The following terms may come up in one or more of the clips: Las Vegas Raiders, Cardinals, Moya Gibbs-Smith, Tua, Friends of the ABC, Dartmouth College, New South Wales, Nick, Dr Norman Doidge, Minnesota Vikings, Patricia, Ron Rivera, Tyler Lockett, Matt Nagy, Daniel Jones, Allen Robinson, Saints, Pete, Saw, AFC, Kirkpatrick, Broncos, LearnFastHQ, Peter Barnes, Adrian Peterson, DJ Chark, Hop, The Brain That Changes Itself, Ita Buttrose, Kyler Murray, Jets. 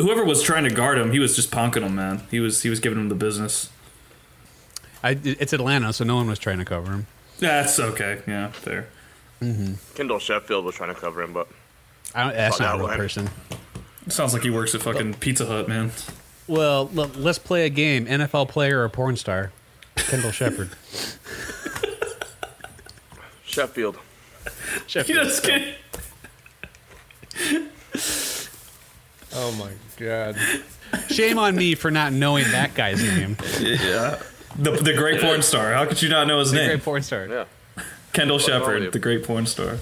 Whoever was trying to guard him, he was just punking him, man. He was giving him the business. It's Atlanta, so no one was trying to cover him. That's okay. Yeah, fair. Mm-hmm. Kendall Sheffield was trying to cover him, but that's not a real person. Sounds like he works at fucking Pizza Hut, man. Well, let's play a game. NFL player or porn star? Kendall Shepard. Sheffield. Just kidding. Oh my God! Shame on me for not knowing that guy's name. Yeah, the great porn star. How could you not know his name? The great porn star. Yeah, Kendall Shepard, the great porn star.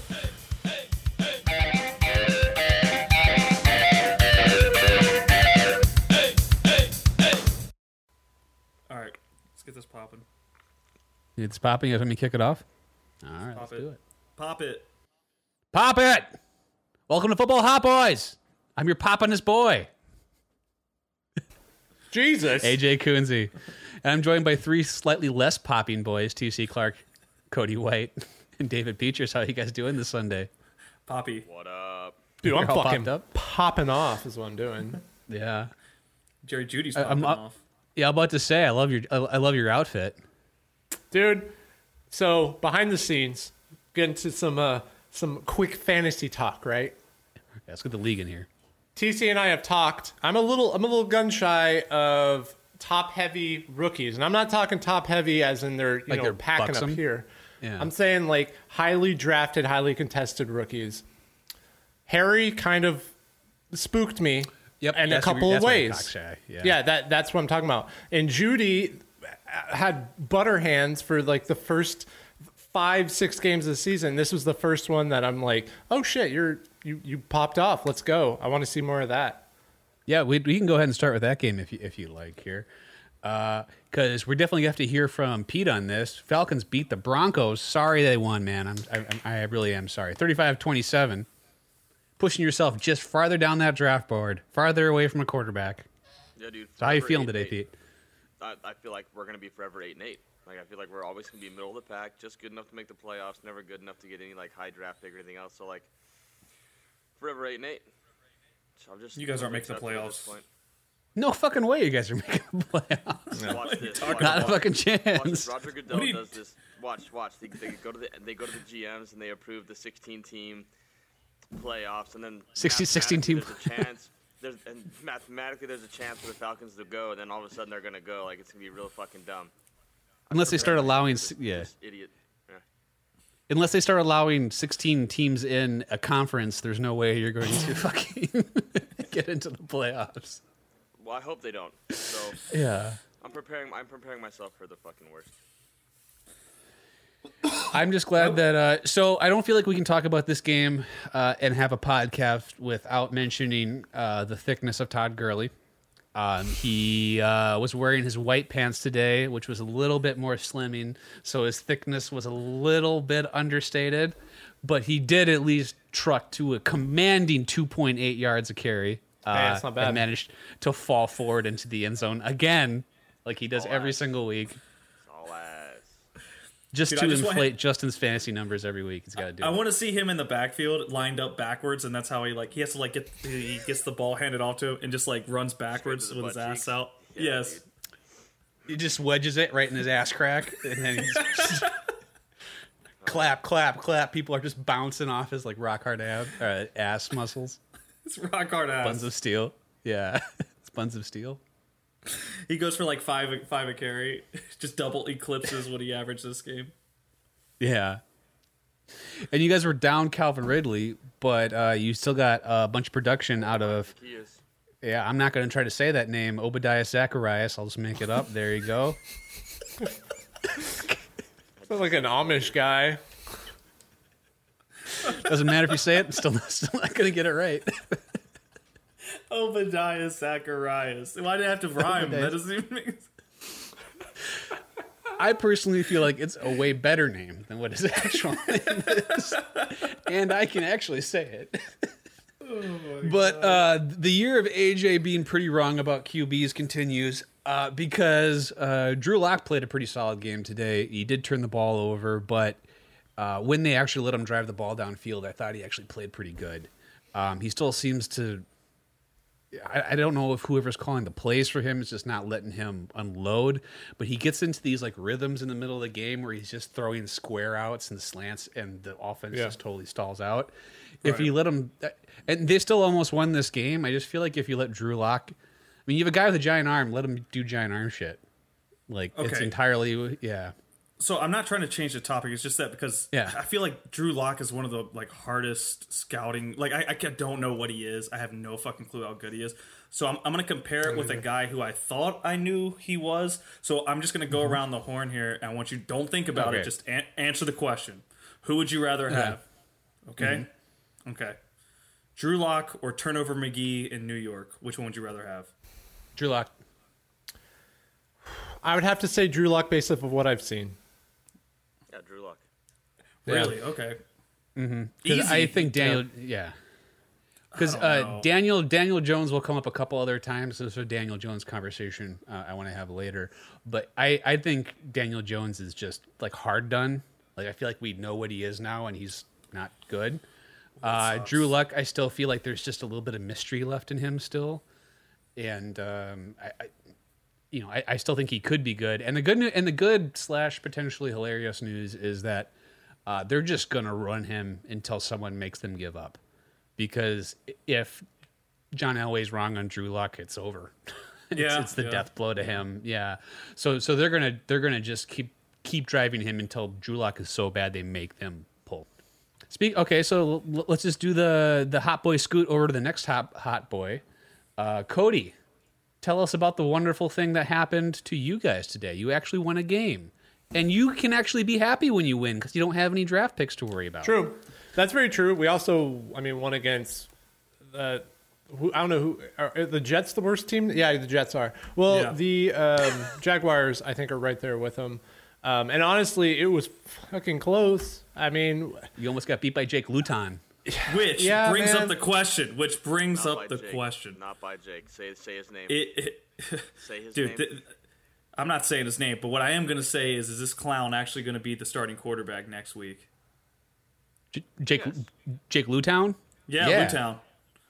All right, let's get this popping. It's popping. Let me kick it off. All right, let's do it. Pop it! Welcome to Football Hot Boys. I'm your poppin' this boy. Jesus. AJ Kunze. And I'm joined by three slightly less popping boys, T.C. Clark, Cody White, and David Peters. How are you guys doing this Sunday? Poppy. What up? Dude, I'm fucking popping off is what I'm doing. Yeah. Jerry Judy's popping off. Yeah, I'm about to say, I love your outfit. Dude, so behind the scenes, get into some quick fantasy talk, right? Yeah, let's get the league in here. TC and I have talked. I'm a little gun shy of top heavy rookies, and I'm not talking top heavy as in they're they're packing buxom up here. Yeah. I'm saying like highly drafted, highly contested rookies. Harry kind of spooked me, in a couple of ways. That's what I'm talking about. And Judy had butter hands for like the first 5-6 games of the season. This was the first one that I'm like, oh shit, You popped off. Let's go. I want to see more of that. Yeah, we can go ahead and start with that game if you like here. Because we're definitely going to have to hear from Pete on this. Falcons beat the Broncos. Sorry they won, man. I really am sorry. 35-27. Pushing yourself just farther down that draft board. Farther away from a quarterback. Yeah, dude. So how are you feeling today, Pete? I feel like we're going to be forever 8-8. Like, I feel like we're always going to be middle of the pack. Just good enough to make the playoffs. Never good enough to get any, like, high draft pick or anything else. So, like, forever 8-8. So I'm just, you guys aren't making the playoffs. No fucking way, you guys are making the playoffs. No. Watch this. Not a fucking chance. Roger Goodell does this. Watch. They go to the GMs and they approve the 16-team playoffs, and then 16-team. There's a chance. And mathematically, there's a chance for the Falcons to go, and then all of a sudden they're gonna go. Like, it's gonna be real fucking dumb. Unless they start allowing, idiot. Unless they start allowing 16 teams in a conference, there's no way you're going to fucking get into the playoffs. Well, I hope they don't. So yeah, I'm preparing myself for the fucking worst. I'm just glad that. So I don't feel like we can talk about this game and have a podcast without mentioning the thickness of Todd Gurley. He was wearing his white pants today, which was a little bit more slimming, so his thickness was a little bit understated, but he did at least truck to a commanding 2.8 yards a carry that's not bad. And managed to fall forward into the end zone again, like he does every single week. Just inflate Justin's fantasy numbers every week. He's got to do it. I want to see him in the backfield lined up backwards, and that's how he gets the ball handed off to him and just like runs backwards with his ass out. Yeah, yes. Dude. He just wedges it right in his ass crack, and then he's just clap. People are just bouncing off his like rock hard ass muscles. It's rock hard ass. Buns of steel. Yeah. It's buns of steel. He goes for like five a carry, just double eclipses what he averaged this game. Yeah. And you guys were down Calvin Ridley, but you still got a bunch of production out of. He is. Yeah, I'm not going to try to say that name, Obadiah Zacharias. I'll just make it up. There you go. Sounds like an Amish guy. Doesn't matter if you say it. I'm still not going to get it right. Obadiah Zacharias. Why did I have to rhyme? Obadiah. That doesn't even make sense. I personally feel like it's a way better name than what his actual name is. And I can actually say it. But the year of AJ being pretty wrong about QBs continues because Drew Locke played a pretty solid game today. He did turn the ball over, but when they actually let him drive the ball downfield, I thought he actually played pretty good. He still seems to I don't know if whoever's calling the plays for him is just not letting him unload, but he gets into these like rhythms in the middle of the game where he's just throwing square outs and slants, and the offense just totally stalls out. Right. If you let him, and they still almost won this game. I just feel like if you let Drew Locke, I mean, you have a guy with a giant arm, let him do giant arm shit. Like it's entirely, So I'm not trying to change the topic. It's just that because I feel like Drew Locke is one of the like hardest scouting. Like I don't know what he is. I have no fucking clue how good he is. So I'm going to compare it with a guy who I thought I knew he was. So I'm just going to go around the horn here. And I want you don't think about it. Just answer the question. Who would you rather have? Okay. Mm-hmm. Okay. Drew Locke or Turnover McGee in New York. Which one would you rather have? Drew Locke. I would have to say Drew Locke based off of what I've seen. Yeah, Drew Locke. Really? Okay. Mm-hmm. Because I think Daniel, because Daniel Jones will come up a couple other times. So this is a Daniel Jones conversation I want to have later. But I think Daniel Jones is just like hard done. Like I feel like we know what he is now, and he's not good. Drew Locke, I still feel like there's just a little bit of mystery left in him still, and I still think he could be good. And the good slash potentially hilarious news is that they're just going to run him until someone makes them give up. Because if John Elway's wrong on Drew Locke, it's over. It's the death blow to him. Yeah. So they're going to just keep driving him until Drew Locke is so bad they make them pull. So let's just do the hot boy scoot over to the next hot boy. Cody. Tell us about the wonderful thing that happened to you guys today. You actually won a game. And you can actually be happy when you win because you don't have any draft picks to worry about. True. That's very true. We also, won against are the Jets the worst team? Yeah, the Jets are. Well, the Jaguars, I think, are right there with them. And honestly, it was fucking close. You almost got beat by Jake Luton. Which brings up the question. Not by Jake. Say his name. Say his name. I'm not saying his name, but what I am going to say is this clown actually going to be the starting quarterback next week? Jake Luton? Yeah. Luton.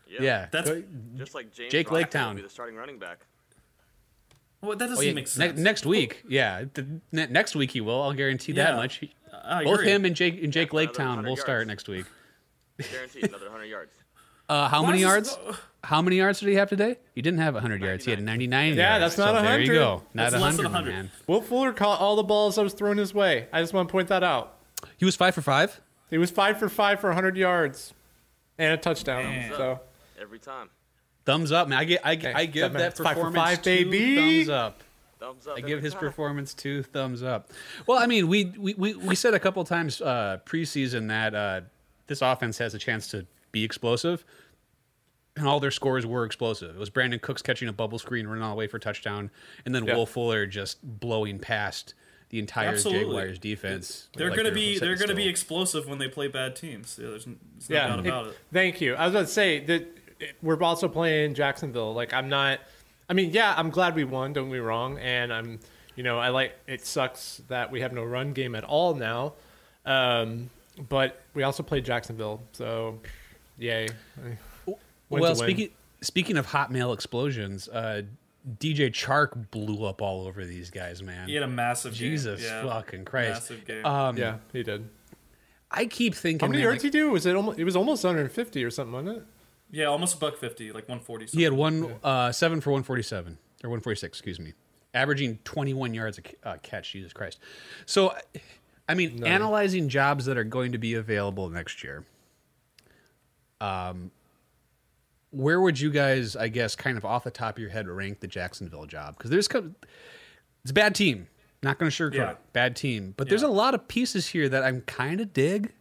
Yeah. That's just like Jake Laketown will be the starting running back. Well, that doesn't make sense. Next week, next week he will. I'll guarantee that much. Both him and Jake Laketown will start next week. Guaranteed another 100 yards. How many yards did he have today? He didn't have 100 yards. He had 99 yards. Yeah, that's not 100. There you go. Not 100, man. Will Fuller caught all the balls I was throwing his way. I just want to point that out. He was 5 for 5? He was 5 for 5 for 100 yards and a touchdown. Man. So every time. Thumbs up, man. I give that performance 5 for 5, baby. Thumbs up. Thumbs up. I give his performance 2 thumbs up. Well, we said a couple times preseason that this offense has a chance to be explosive, and all their scores were explosive. It was Brandon Cooks catching a bubble screen, running all the way for a touchdown, and then Will Fuller just blowing past the entire Jaguars defense. They're going to be explosive when they play bad teams. There's no doubt about it. Thank you. I was about to say that we're also playing Jacksonville. Like I'm glad we won. Don't get me wrong, and it sucks that we have no run game at all now. But we also played Jacksonville, so yay. Well, speaking of hot mail explosions, DJ Chark blew up all over these guys, man. He had a massive game. Jesus fucking Christ. Massive game. Yeah, he did. I keep thinking... How many yards did he do? It was almost 150 or something, wasn't it? Yeah, almost a $150, like 140. Something. He had 7 for 147, or 146, excuse me. Averaging 21 yards a catch, Jesus Christ. So... analyzing jobs that are going to be available next year. Where would you guys, I guess, kind of off the top of your head, rank the Jacksonville job? Because it's a bad team. Not going to sugarcoat it. Bad team. But there's a lot of pieces here that I'm kind of dig.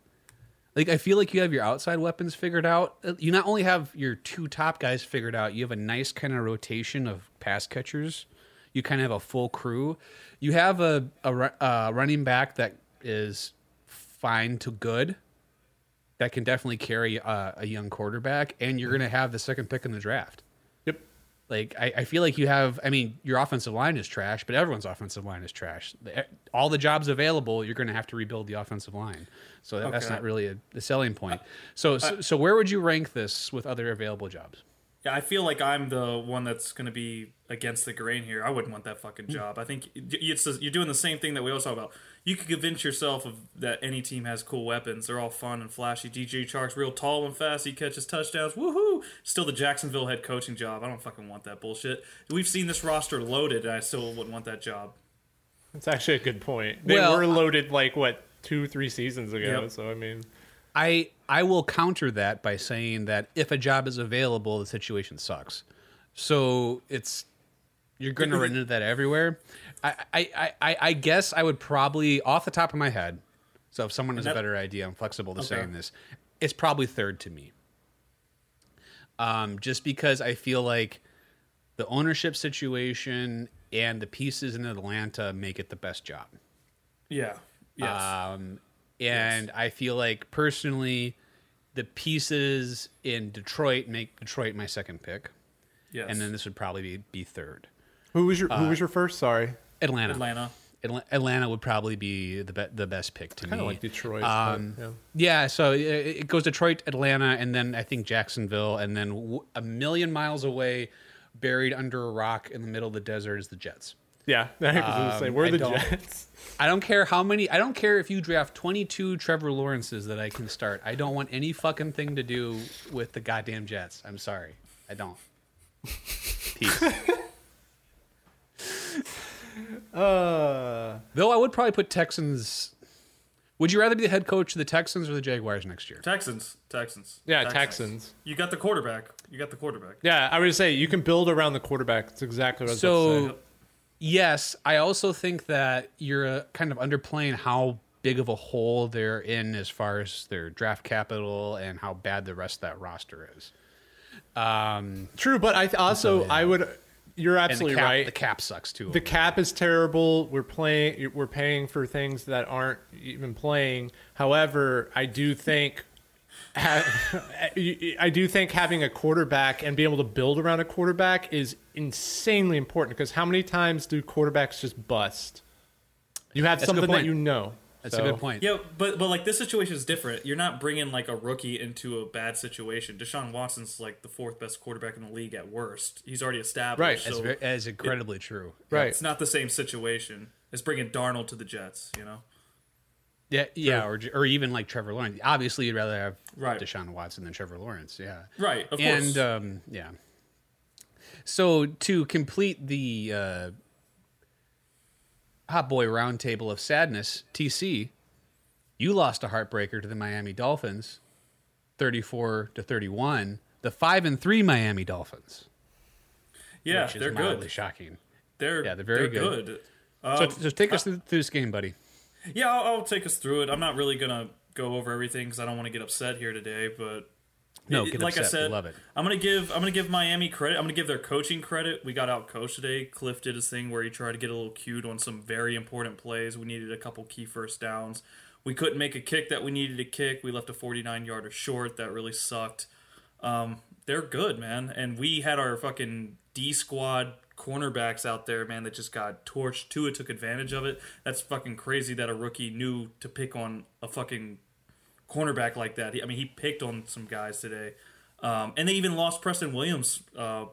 Like, I feel like you have your outside weapons figured out. You not only have your 2 top guys figured out, you have a nice kind of rotation of pass catchers. You kind of have a full crew. You have a running back that is fine to good, that can definitely carry a young quarterback, and you're going to have the second pick in the draft. Yep. Like, I feel like you have, your offensive line is trash, but everyone's offensive line is trash. All the jobs available, you're going to have to rebuild the offensive line. So that's not really the selling point. So where would you rank this with other available jobs? Yeah, I feel like I'm the one that's going to be against the grain here. I wouldn't want that fucking job. I think you're doing the same thing that we always talk about. You could convince yourself that any team has cool weapons. They're all fun and flashy. DJ Chark's real tall and fast. He catches touchdowns. Woohoo! Still the Jacksonville head coaching job. I don't fucking want that bullshit. We've seen this roster loaded, and I still wouldn't want that job. That's actually a good point. They were loaded, like, what, 2-3 seasons ago? Yep. So, I mean... I will counter that by saying that if a job is available, the situation sucks. So you're going to run into that everywhere. I guess I would probably, off the top of my head, so if someone has a better idea, I'm flexible to saying this, it's probably third to me. Just because I feel like the ownership situation and the pieces in Atlanta make it the best job. Yeah. Yes. And yes. I feel like, personally, the pieces in Detroit make Detroit my second pick. Yes. And then this would probably be third. Who was your first? Sorry. Atlanta would probably be the best pick to me. Kind of like Detroit. So it goes Detroit, Atlanta, and then I think Jacksonville. And then a million miles away, buried under a rock in the middle of the desert, is the Jets. Yeah, I was going to say, we're the Jets. I don't care how many. I don't care if you draft 22 Trevor Lawrences that I can start. I don't want any fucking thing to do with the goddamn Jets. I'm sorry. I don't. Peace. Though I would probably put Texans. Would you rather be the head coach of the Texans or the Jaguars next year? Texans. Yeah, Texans. You got the quarterback. Yeah, I would say you can build around the quarterback. That's exactly what I was about to say. Yes, I also think that you're kind of underplaying how big of a hole they're in as far as their draft capital and how bad the rest of that roster is. True, but you're absolutely right. The cap sucks too. The cap is terrible. We're paying for things that aren't even playing. However, I do think having a quarterback and being able to build around a quarterback is insanely important, because how many times do quarterbacks just bust? You have something that you know. That's a good point. Yeah, but like, this situation is different. You're not bringing like a rookie into a bad situation. Deshaun Watson's like the fourth best quarterback in the league at worst. He's already established. Right, so that's incredibly true. Right, it's not the same situation as bringing Darnold to the Jets. You know. Yeah, or even like Trevor Lawrence. Obviously, you'd rather have Deshaun Watson than Trevor Lawrence. Yeah, right. Of course. And. So to complete the hot boy roundtable of sadness, TC, you lost a heartbreaker to the Miami Dolphins, 34-31. The 5-3 Miami Dolphins. Yeah, which is they're mildly good. Shocking. They're very good. So take us through this game, buddy. Yeah, I'll take us through it. I'm not really going to go over everything because I don't want to get upset here today, but I said, love it. I'm going to give Miami credit. I'm going to give their coaching credit. We got out coached today. Cliff did his thing where he tried to get a little cute on some very important plays. We needed a couple key first downs. We couldn't make a kick that we needed to kick. We left a 49-yarder short. That really sucked. They're good, man. And we had our fucking D-squad cornerbacks out there, man, that just got torched. Tua took advantage of it. That's fucking crazy that a rookie knew to pick on a fucking cornerback like that. He picked on some guys today, and they even lost Preston Williams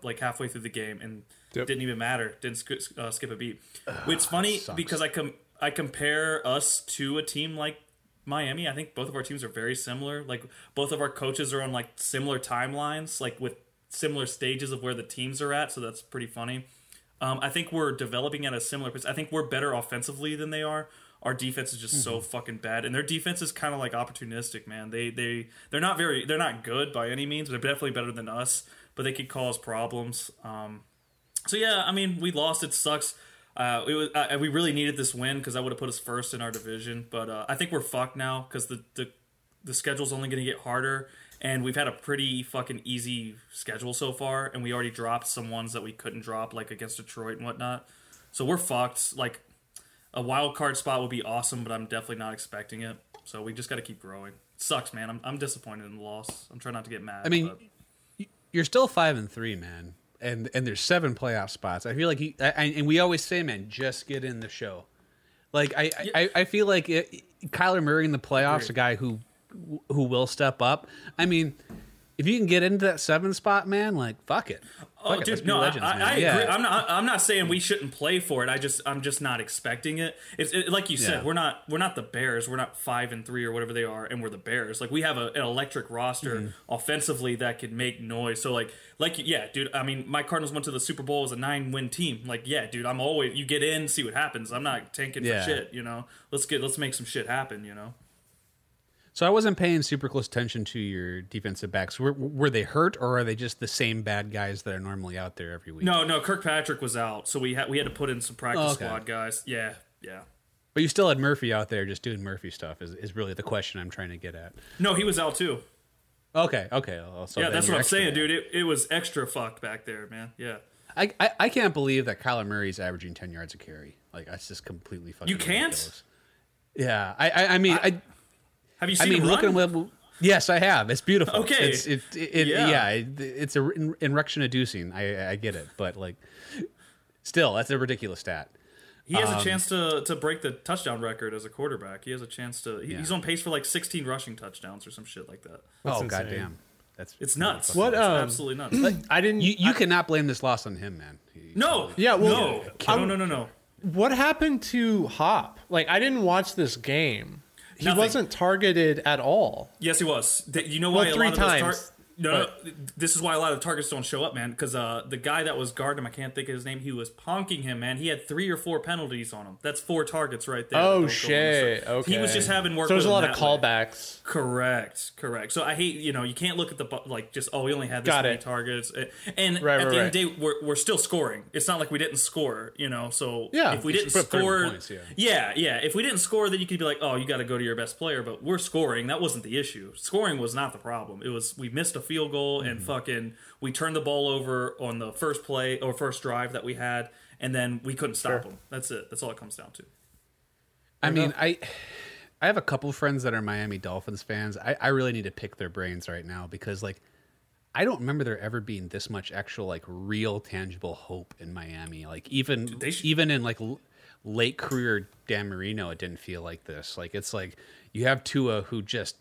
like halfway through the game, and didn't even matter. Didn't skip a beat. It's funny because I compare us to a team like Miami. I think both of our teams are very similar. Like, both of our coaches are on like similar timelines, like with similar stages of where the teams are at, so that's pretty funny. I think we're developing at a similar pace. I think we're better offensively than they are. Our defense is just so fucking bad, and their defense is kind of like opportunistic, man. They're not good by any means, but they're definitely better than us, but they could cause problems. So yeah, we lost. It sucks. We really needed this win because that would have put us first in our division, but I think we're fucked now because the schedule's only going to get harder. And we've had a pretty fucking easy schedule so far, and we already dropped some ones that we couldn't drop, like against Detroit and whatnot. So we're fucked. Like, a wild card spot would be awesome, but I'm definitely not expecting it. So we just got to keep growing. It sucks, man. I'm disappointed in the loss. I'm trying not to get mad. You're still 5-3, man, and there's 7 playoff spots. I feel like and we always say, man, just get in the show. Like, I feel like Kyler Murray in the playoffs, a guy who will step up. if you can get into that 7 spot, man, like fuck it. Oh, fuck dude, it. No, legends, I yeah. agree. I'm not saying we shouldn't play for it. I'm just not expecting it. It's like you said, we're not the Bears. We're not 5-3 or whatever they are, and we're the Bears. Like we have an electric roster offensively that could make noise. So like yeah, dude. I mean, my Cardinals went to the Super Bowl as a 9-win team. Like yeah, dude. I'm always you get in, see what happens. I'm not tanking for shit. You know, let's make some shit happen. You know. So I wasn't paying super close attention to your defensive backs. Were they hurt, or are they just the same bad guys that are normally out there every week? No. Kirkpatrick was out, so we had to put in some practice squad guys. Yeah. But you still had Murphy out there just doing Murphy stuff is really the question I'm trying to get at. No, he was out too. Okay. Yeah, that's what I'm saying, dude. It was extra fucked back there, man. Yeah. I can't believe that Kyler Murray's averaging 10 yards a carry. Like, that's just completely fucking You can't? Ridiculous. Yeah. I mean, have you seen him run? Yes, I have. It's beautiful. Okay. It's erection-inducing. I get it. But, like, still, that's a ridiculous stat. He has a chance to break the touchdown record as a quarterback. He has a chance to... He's on pace for, like, 16 rushing touchdowns or some shit like that. That's insane. Goddamn. It's nuts. What? Absolutely nuts. Like, You cannot blame this loss on him, man. No. Yeah, well... No. What happened to Hop? Like, I didn't watch this game. He wasn't targeted at all. Yes, he was. You know why? Well, three times. This is why a lot of targets don't show up, man. Because the guy that was guarding him, I can't think of his name. He was punking him, man. He had 3 or 4 penalties on him. That's 4 targets right there. Oh shit! Okay. He was just having work. So there's a lot of callbacks. Correct. So I hate you can't look at the we only had this many targets. And at the end of the day, we're still scoring. It's not like we didn't score. So if we didn't score, points, if we didn't score, then you could be like, oh, you got to go to your best player. But we're scoring. That wasn't the issue. Scoring was not the problem. It was we missed a field goal and we turned the ball over on the first play or first drive that we had, and then we couldn't stop them. That's it. That's all it comes down to. I have a couple friends that are Miami Dolphins fans. I really need to pick their brains right now because I don't remember there ever being this much actual real tangible hope in Miami. Like even in late career Dan Marino, it didn't feel like this. Like it's like you have Tua who just.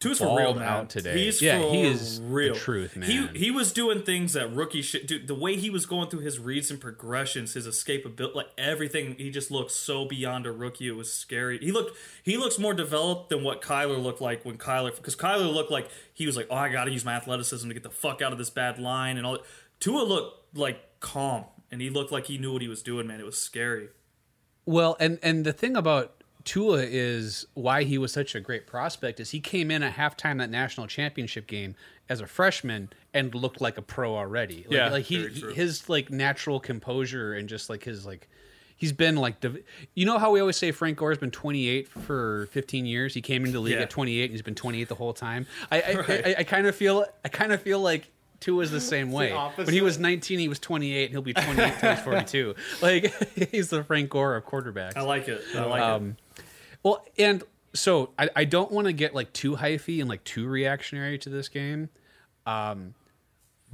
Tua's for real, man. Out today. He is real. The truth, man. He was doing things that rookie shit. Dude, the way he was going through his reads and progressions, his escapability, everything. He just looked so beyond a rookie. It was scary. He looks more developed than what Kyler looked like because Kyler looked like he was like, oh, I got to use my athleticism to get the fuck out of this bad line and all. Tua looked calm, and he looked like he knew what he was doing, man. It was scary. Well, and the thing about Tua is why he was such a great prospect is he came in at halftime that national championship game as a freshman and looked like a pro already. His natural composure and just his he's been how we always say Frank Gore has been 28 for 15 years. He came into the league at 28 and he's been 28 the whole time. I kind of feel like Tua's the same way. The when he was 19, he was 28, and he'll be 28 until he's 42. He's the Frank Gore of quarterbacks. I like it. Well, and so I don't want to get too hyphy and too reactionary to this game. But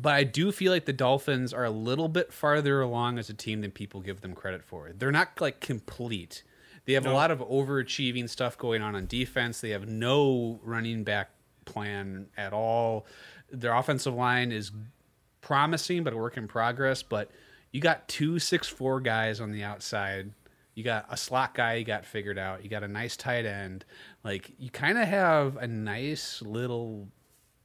I do feel the Dolphins are a little bit farther along as a team than people give them credit for. They're not complete. They have a lot of overachieving stuff going on defense. They have no running back plan at all. Their offensive line is promising, but a work in progress. But you got 2 6'4" guys on the outside. You got a slot guy you got figured out. You got a nice tight end. You kind of have a nice little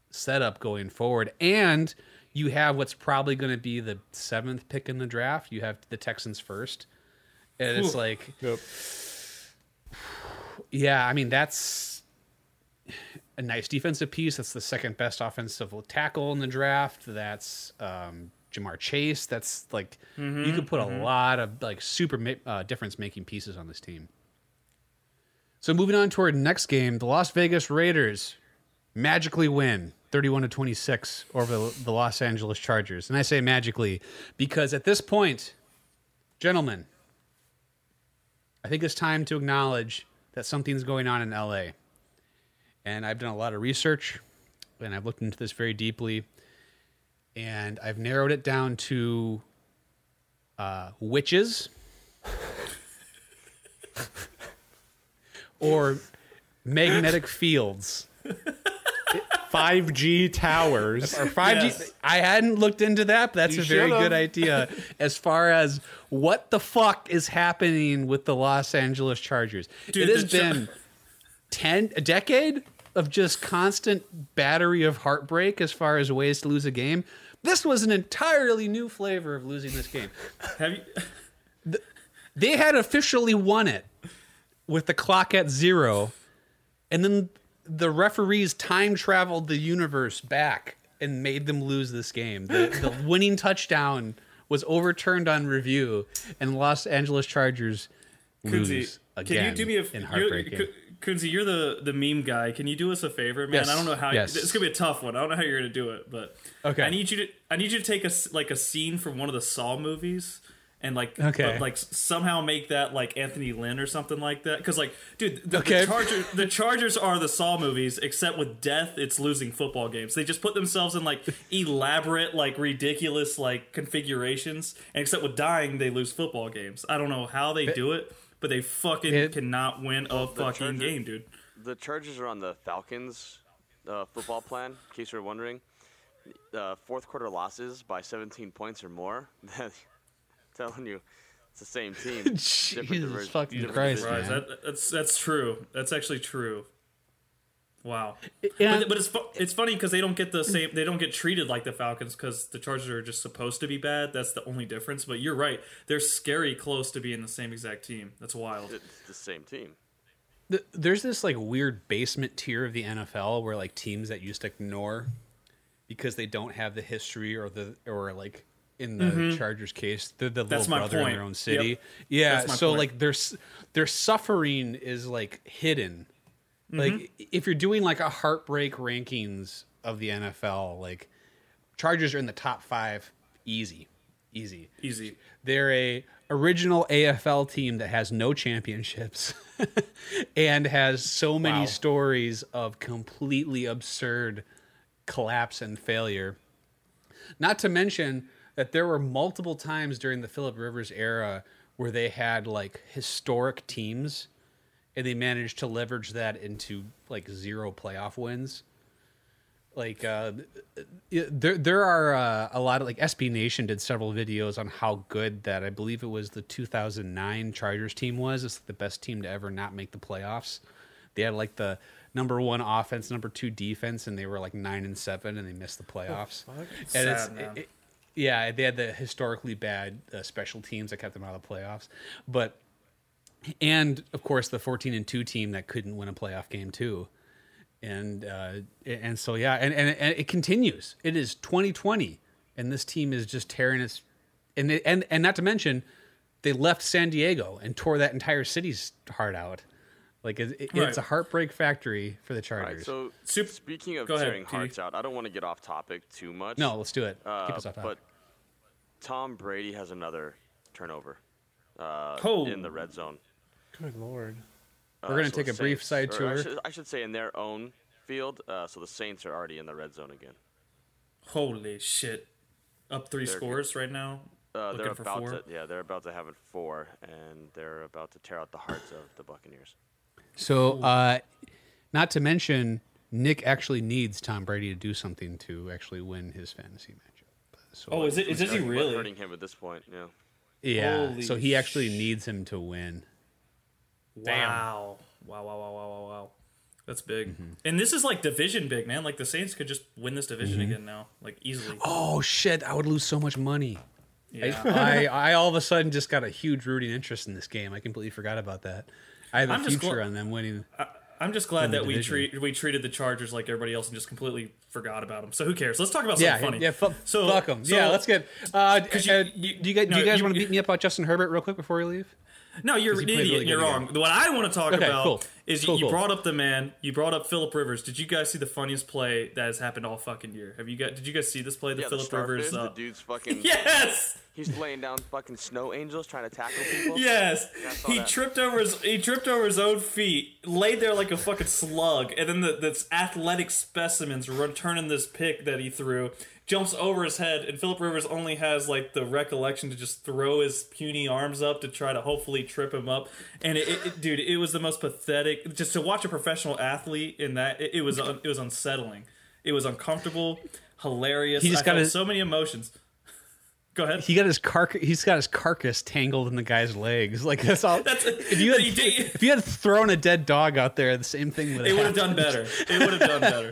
setup going forward. And you have what's probably going to be the 7th pick in the draft. You have the Texans first. And it's that's... a nice defensive piece. That's the 2nd best offensive tackle in the draft. That's Jamar Chase. That's you could put a lot of super difference making pieces on this team. So moving on to our next game, the Las Vegas Raiders magically win 31-26 over the Los Angeles Chargers. And I say magically because at this point, gentlemen, I think it's time to acknowledge that something's going on in LA. And I've done a lot of research, and I've looked into this very deeply, and I've narrowed it down to witches or magnetic fields. 5G towers or 5G. Yes. I hadn't looked into that, but that's a very good idea as far as what the fuck is happening with the Los Angeles Chargers. Dude, it has been a decade of just constant battery of heartbreak as far as ways to lose a game. This was an entirely new flavor of losing this game. They had officially won it with the clock at 0, and then the referees time traveled the universe back and made them lose this game. The winning touchdown was overturned on review, and Los Angeles Chargers lose again. Can you do me a heartbreaking? Kunze, you're the meme guy. Can you do us a favor, man? Yes. I don't know how. It's gonna be a tough one. I don't know how you're gonna do it, but okay. I need you to take a scene from one of the Saw movies and somehow make that like Anthony Lynn or something like that. Because the Chargers are the Saw movies, except with death, it's losing football games. They just put themselves in elaborate, ridiculous, configurations, and except with dying, they lose football games. I don't know how they do it, but they cannot win a fucking game, dude. The Chargers are on the Falcons football plan, in case you're wondering. Fourth quarter losses by 17 points or more. Telling you, it's the same team. Jesus fucking Christ, man. That's true. That's actually true. Wow. Yeah. But it's funny because they don't get the same. They don't get treated like the Falcons because the Chargers are just supposed to be bad. That's the only difference. But you're right. They're scary close to being the same exact team. That's wild. It's the same team. There's this weird basement tier of the NFL where teams that used to ignore because they don't have the history or in the Chargers case, they're the little brother in their own city. Yep. Yeah, so point. Their suffering is hidden. Mm-hmm. If you're doing a heartbreak rankings of the NFL, Chargers are in the top 5 easy. They're a original AFL team that has no championships and has so many stories of completely absurd collapse and failure. Not to mention that there were multiple times during the Philip Rivers era where they had historic teams and they managed to leverage that into zero playoff wins. There are a lot of SB Nation did several videos on how good that I believe it was the 2009 Chargers team was. It's the best team to ever not make the playoffs. They had the number 1 offense, number 2 defense, and they were 9-7 and they missed the playoffs. Oh, and sad, man. Yeah, they had the historically bad special teams that kept them out of the playoffs. And of course, the 14-2 team that couldn't win a playoff game too. And so, yeah, and it continues. It is 2020, and this team is just tearing its... And not to mention, they left San Diego and tore that entire city's heart out. It's a heartbreak factory for the Chargers. Right, so speaking of tearing hearts out, I don't want to get off topic too much. No, let's do it. Keep us off topic. But Tom Brady has another turnover in the red zone. Good Lord. We're going to take a brief side tour. I should say in their own field, so the Saints are already in the red zone again. Holy shit. Up 3 scores right now? They're about to have it 4, and they're about to tear out the hearts of the Buccaneers. So, not to mention, Nick actually needs Tom Brady to do something to actually win his fantasy matchup. So, is he really hurting him at this point? Yeah. Yeah. Holy so he actually needs him to win. Wow! Damn. Wow! That's big. Mm-hmm. And this is division big, man. The Saints could just win this division again now, easily. Oh shit! I would lose so much money. Yeah. I all of a sudden just got a huge rooting interest in this game. I completely forgot about that. I have a future on them winning. I'm just glad that we treated the Chargers like everybody else and just completely forgot about them. So who cares? Let's talk about something funny. Yeah, fuck them. So, yeah, let's get... do you guys want to beat me up about Justin Herbert real quick before we leave? No, you're an idiot. Really you're wrong. What I want to talk about is you brought up the man. You brought up Philip Rivers. Did you guys see the funniest play that has happened all fucking year? Did you guys see this play? Philip Rivers. The dude's fucking... Yes! He's laying down fucking snow angels trying to tackle people. Yes. He tripped over his own feet, laid there like a fucking slug, and then this athletic specimen's returning this pick that he threw, jumps over his head, and Philip Rivers only has the recollection to just throw his puny arms up to try to hopefully trip him up. And it was the most pathetic. Just to watch a professional athlete in that, it was unsettling. It was uncomfortable, hilarious. He just got so many emotions. Go ahead. He's got his carcass tangled in the guy's legs. Like that's all. If you had thrown a dead dog out there, the same thing would have. It would have done better. It would have done better.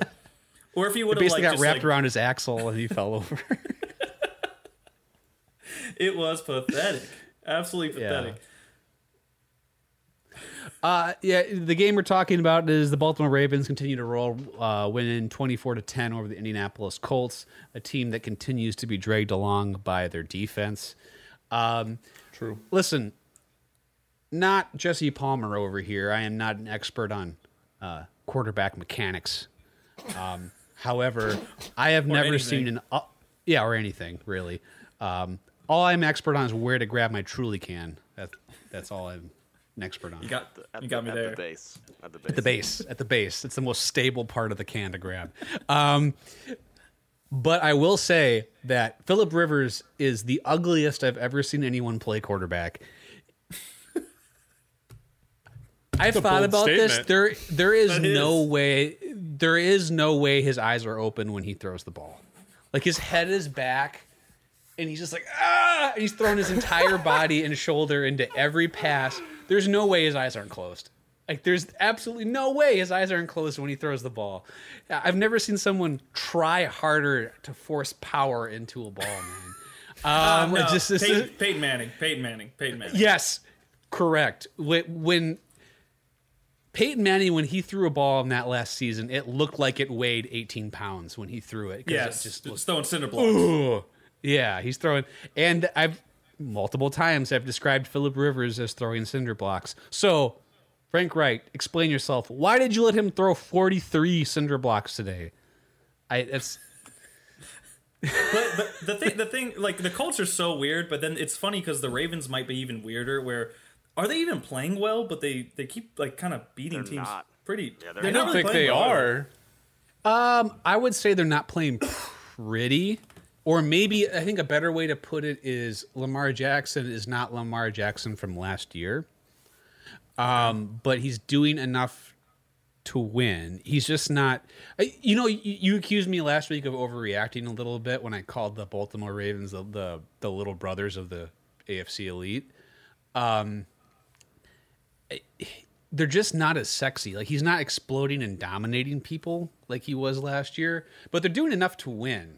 Or if he would have basically got wrapped around his axle and he fell over. It was pathetic. Absolutely pathetic. Yeah. The game we're talking about is the Baltimore Ravens continue to roll, winning 24-10 over the Indianapolis Colts, a team that continues to be dragged along by their defense. True. Listen, not Jesse Palmer over here. I am not an expert on quarterback mechanics. However, I have never seen an or anything really. All I'm expert on is where to grab my truly can. That's all I'm an expert on. You got me there. At the base. It's the most stable part of the can to grab. But I will say that Philip Rivers is the ugliest I've ever seen anyone play quarterback. I've thought about this. There is no way his eyes are open when he throws the ball. Like his head is back. And he's just like, ah! And he's thrown his entire body and shoulder into every pass. There's no way his eyes aren't closed. Like, there's absolutely no way his eyes aren't closed when he throws the ball. I've never seen someone try harder to force power into a ball, man. Peyton Manning. Yes, correct. When Peyton Manning, when he threw a ball in that last season, it looked like it weighed 18 pounds when he threw it. Yes, it's throwing cinder blocks. Ooh. Yeah, he's throwing, and I've multiple times described Philip Rivers as throwing cinder blocks. So, Frank Wright, explain yourself. Why did you let him throw 43 cinder blocks today? But the thing, like the Colts are so weird. But then it's funny because the Ravens might be even weirder. Where are they even playing well? But they keep like kind of beating teams. Not. Pretty. Yeah, they're I don't really think they well. Are. I would say they're not playing pretty. Or maybe, I think a better way to put it is Lamar Jackson is not Lamar Jackson from last year. But he's doing enough to win. He's just not... You accused me last week of overreacting a little bit when I called the Baltimore Ravens the little brothers of the AFC Elite. They're just not as sexy. Like, he's not exploding and dominating people like he was last year. But they're doing enough to win.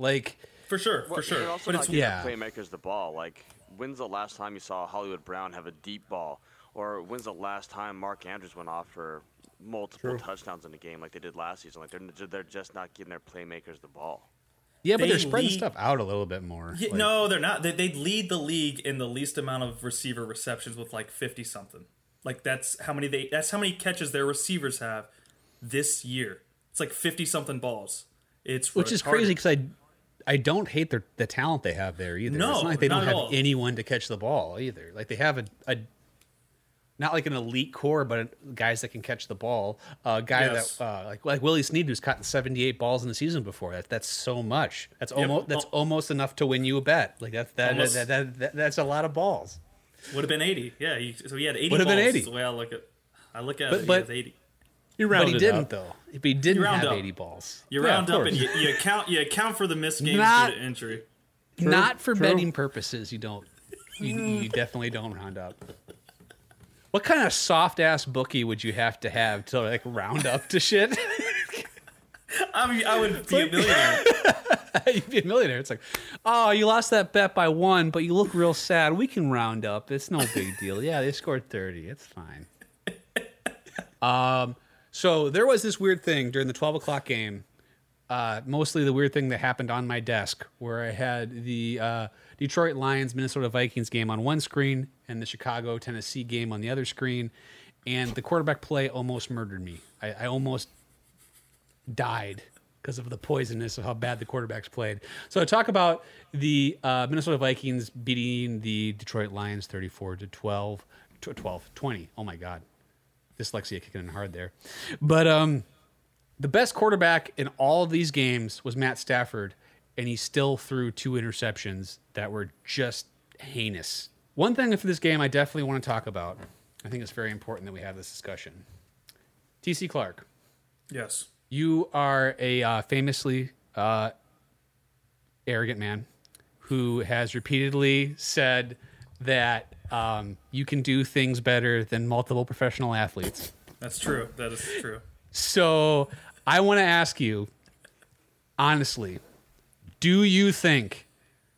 Like for sure. They're also playmakers the ball. Like, when's the last time you saw Hollywood Brown have a deep ball, or when's the last time Mark Andrews went off for multiple touchdowns in a game like they did last season? Like they're just not giving their playmakers the ball. Yeah, but they're spreading stuff out a little bit more. Yeah, like, no, they're not. They lead the league in the least amount of receiver receptions with like 50 something. Like that's how many catches their receivers have this year. It's like 50 something balls. It's which retarded. Is crazy because I don't hate the talent they have there either. No, it's not like they don't have anyone to catch the ball either. Like they have a not like an elite core, but guys that can catch the ball. A guy that Willie Snead, who's caught 78 balls in the season before. That's so much. That's almost enough to win you a bet. Like that's a lot of balls. Would have been 80. Yeah, so he had 80. Would have been 80. That's the way I look at. He has 80. You rounded up. But he didn't, though. He didn't have 80 balls. You round up and you account. You account for the missed games due to injury. Not for betting purposes. You don't. You definitely don't round up. What kind of soft ass bookie would you have to like round up to shit? I would be a millionaire. You'd be a millionaire. It's like, oh, you lost that bet by one, but you look real sad. We can round up. It's no big deal. Yeah, they scored 30. It's fine. So there was this weird thing during the 12 o'clock game, mostly the weird thing that happened on my desk, where I had the Detroit Lions-Minnesota Vikings game on one screen and the Chicago-Tennessee game on the other screen, and the quarterback play almost murdered me. I almost died because of the poisonousness of how bad the quarterbacks played. So I talk about the Minnesota Vikings beating the Detroit Lions 34-12, 20. Oh, my God. Dyslexia kicking in hard there. But the best quarterback in all of these games was Matt Stafford, and he still threw two interceptions that were just heinous. One thing for this game I definitely want to talk about, I think it's very important that we have this discussion. T.C. Clark. Yes. You are a famously arrogant man who has repeatedly said that you can do things better than multiple professional athletes. That's true. That is true. So I want to ask you, honestly, do you think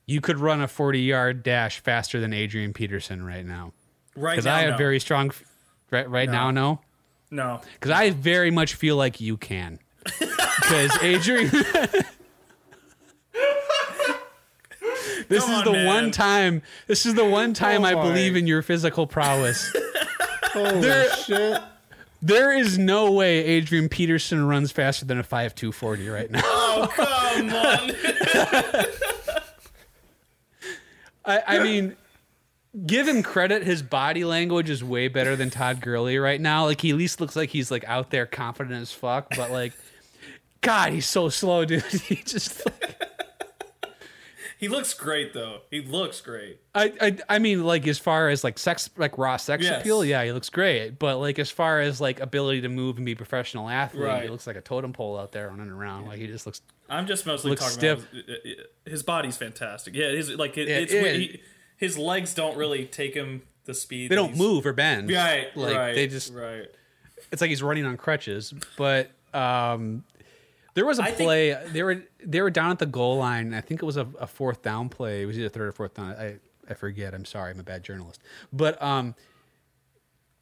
you could run a 40-yard dash faster than Adrian Peterson right now? Right now, because I have very strong... No. Because I very much feel like you can. Because Adrian... This is the one time I believe in your physical prowess. Holy shit. There is no way Adrian Peterson runs faster than a 5'2", 40 right now. Oh, come on. I mean, give him credit. His body language is way better than Todd Gurley right now. Like, he at least looks like he's, like, out there confident as fuck. But, like, God, he's so slow, dude. He just... Like, he looks great, though. He looks great. I mean, like, as far as, like, sex, like, raw sex appeal, yeah, he looks great. But, like, as far as, like, ability to move and be a professional athlete, right. He looks like a totem pole out there running around. Yeah. Like, he just looks I'm just mostly talking stiff. About his body's fantastic. Yeah, his, like, his legs don't really take him the speed. They don't move or bend. Right, like, right. They just... Right. It's like he's running on crutches. But, there was a play. They were down at the goal line. I think it was a fourth down play. It was either third or fourth down. I forget. I'm sorry. I'm a bad journalist. But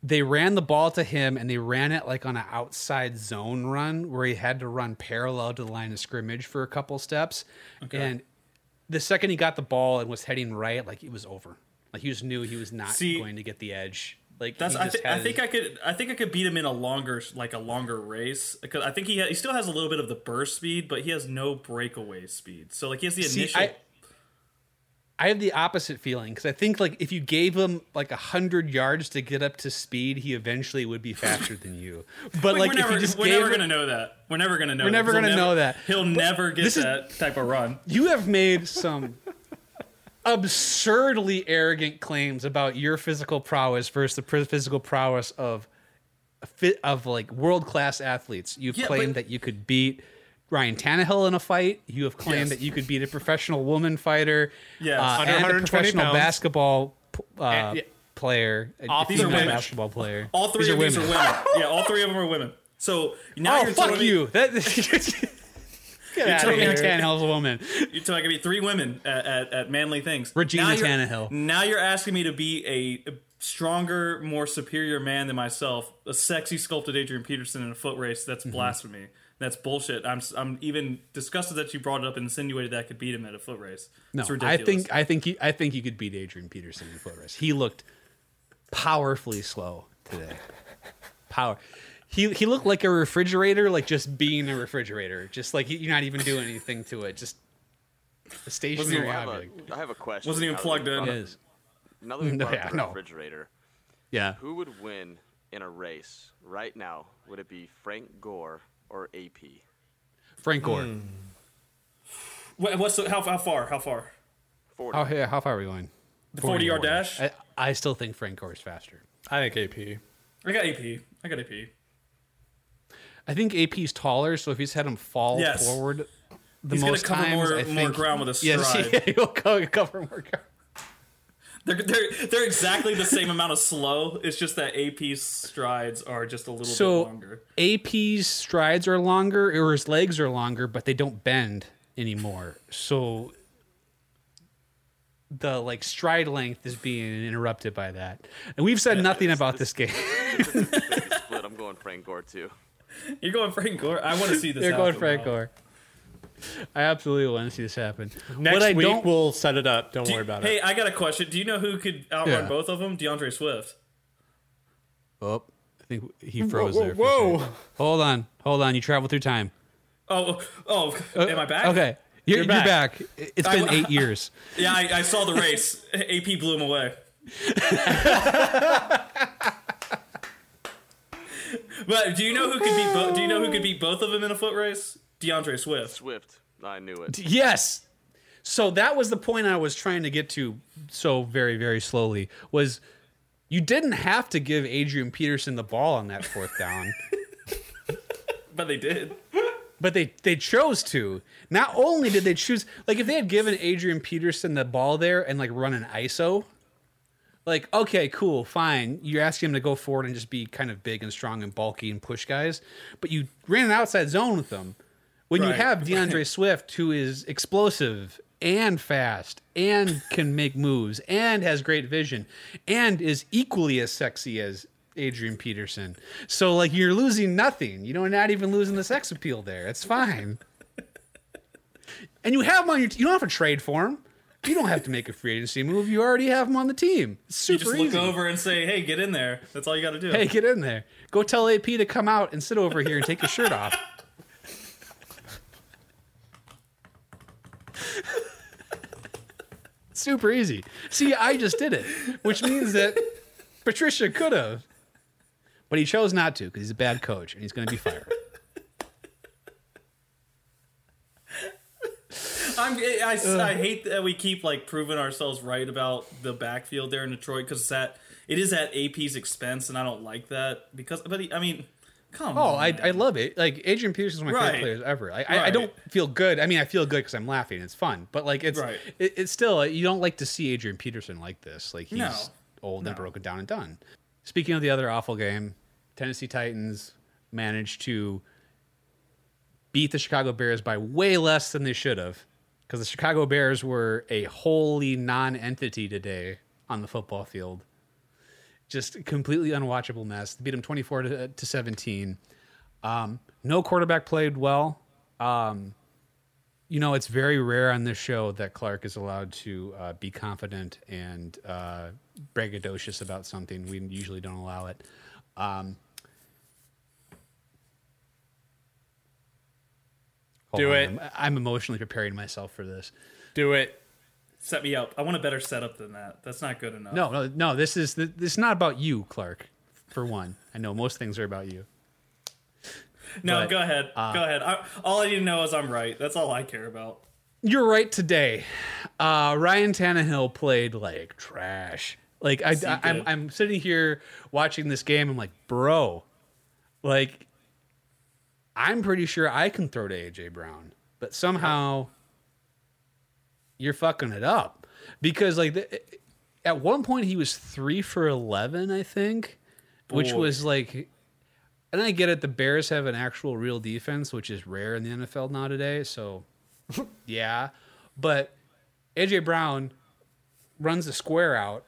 they ran the ball to him, and they ran it like on an outside zone run where he had to run parallel to the line of scrimmage for a couple steps. Okay. And the second he got the ball and was heading right, like it was over. Like he just knew he was not going to get the edge. Like I think I could beat him in a longer race, because I think he still has a little bit of the burst speed, but he has no breakaway speed. So like he has the initial. I have the opposite feeling, because I think like if you gave him like 100 yards to get up to speed, he eventually would be faster than you. But like we're never gonna know that. He'll never get that type of run. You have made some absurdly arrogant claims about your physical prowess versus the physical prowess of like world-class athletes. You've claimed that you could beat Ryan Tannehill in a fight. You have claimed that you could beat a professional woman fighter. Yes. Under and 120 a professional pounds. Basketball player. These are women. Basketball player. All three of these are women. Yeah, all three of them are women. So now you're telling me... Oh, fuck you! You're telling me Tannehill's a woman. You're telling me three women at manly things. Regina Tannehill. Now you're asking me to be a stronger, more superior man than myself, a sexy sculpted Adrian Peterson in a foot race. That's blasphemy. That's bullshit. I'm even disgusted that you brought it up and insinuated that I could beat him at a foot race. No, it's ridiculous. I think you could beat Adrian Peterson in a foot race. He looked powerfully slow today. He looked like a refrigerator, like just being a refrigerator. Just like you're not even doing anything to it. Just a stationary object. I have a question. Wasn't even plugged in. It is. Another refrigerator. Yeah. Who would win in a race right now? Would it be Frank Gore or AP? Frank Gore. Mm. What's how far? 40. How far are we going? The 40-yard dash? I still think Frank Gore's faster. I think AP. I got AP. I think AP's taller, so if he's had him fall forward he's going to cover more ground with a stride. Yes, he'll cover more ground. They're exactly the same amount of slow. It's just that AP's strides are just a little bit longer. AP's strides are longer, or his legs are longer, but they don't bend anymore. So the like stride length is being interrupted by that. And we've said nothing about this game. Split. I'm going Frank Gore, too. You're going Frank Gore? I want to see this happen. You're going Frank Gore. I absolutely want to see this happen. Next week, we'll set it up. Don't worry about it. Hey, I got a question. Do you know who could outrun both of them? DeAndre Swift. Oh, I think he froze there. Whoa. Sure. Hold on. You traveled through time. Oh, am I back? Okay. You're back. It's been 8 years. Yeah, I saw the race. AP blew him away. But do you know who could beat both? Do you know who could beat both of them in a foot race? DeAndre Swift. I knew it. Yes. So that was the point I was trying to get to so very, very slowly. Was you didn't have to give Adrian Peterson the ball on that fourth down, but they did. But they chose to. Not only did they choose, like if they had given Adrian Peterson the ball there and like run an ISO, like, okay, cool, fine. You're asking him to go forward and just be kind of big and strong and bulky and push guys. But you ran an outside zone with them. When you have DeAndre Swift, who is explosive and fast and can make moves and has great vision and is equally as sexy as Adrian Peterson. So, like, you're losing nothing. You know, you're not even losing the sex appeal there. It's fine. And you have him on your team. You don't have to trade for him. You don't have to make a free agency move. You already have him on the team. It's super easy. You just look over and say, hey, get in there. That's all you got to do. Hey, get in there. Go tell AP to come out and sit over here and take your shirt off. Super easy. See, I just did it, which means that Patricia could have, but he chose not to because he's a bad coach and he's going to be fired. I hate that we keep like proving ourselves right about the backfield there in Detroit because it is at AP's expense, and I don't like that because. But I mean, come on. I love it. Like Adrian Peterson's one of my favorite players ever. I don't feel good. I mean, I feel good because I'm laughing. It's fun, but like it's still you don't like to see Adrian Peterson like this. Like he's old and broken down and done. Speaking of the other awful game, Tennessee Titans managed to beat the Chicago Bears by way less than they should have. Because the Chicago Bears were a wholly non-entity today on the football field. Just completely unwatchable mess. They beat them 24-17. No quarterback played well. You know, it's very rare on this show that Clark is allowed to be confident and braggadocious about something. We usually don't allow it. Hold on. I'm emotionally preparing myself for this. Do it. Set me up. I want a better setup than that. That's not good enough. No. This is not about you, Clark, for one. I know most things are about you. No, but, go ahead. All I need to know is I'm right. That's all I care about. You're right today. Ryan Tannehill played like trash. Like I'm sitting here watching this game. I'm like, bro, like. I'm pretty sure I can throw to A.J. Brown, but somehow you're fucking it up because like at one point he was 3 for 11, I think, which was like, and I get it. The Bears have an actual real defense, which is rare in the NFL now today. So yeah, but A.J. Brown runs the square out.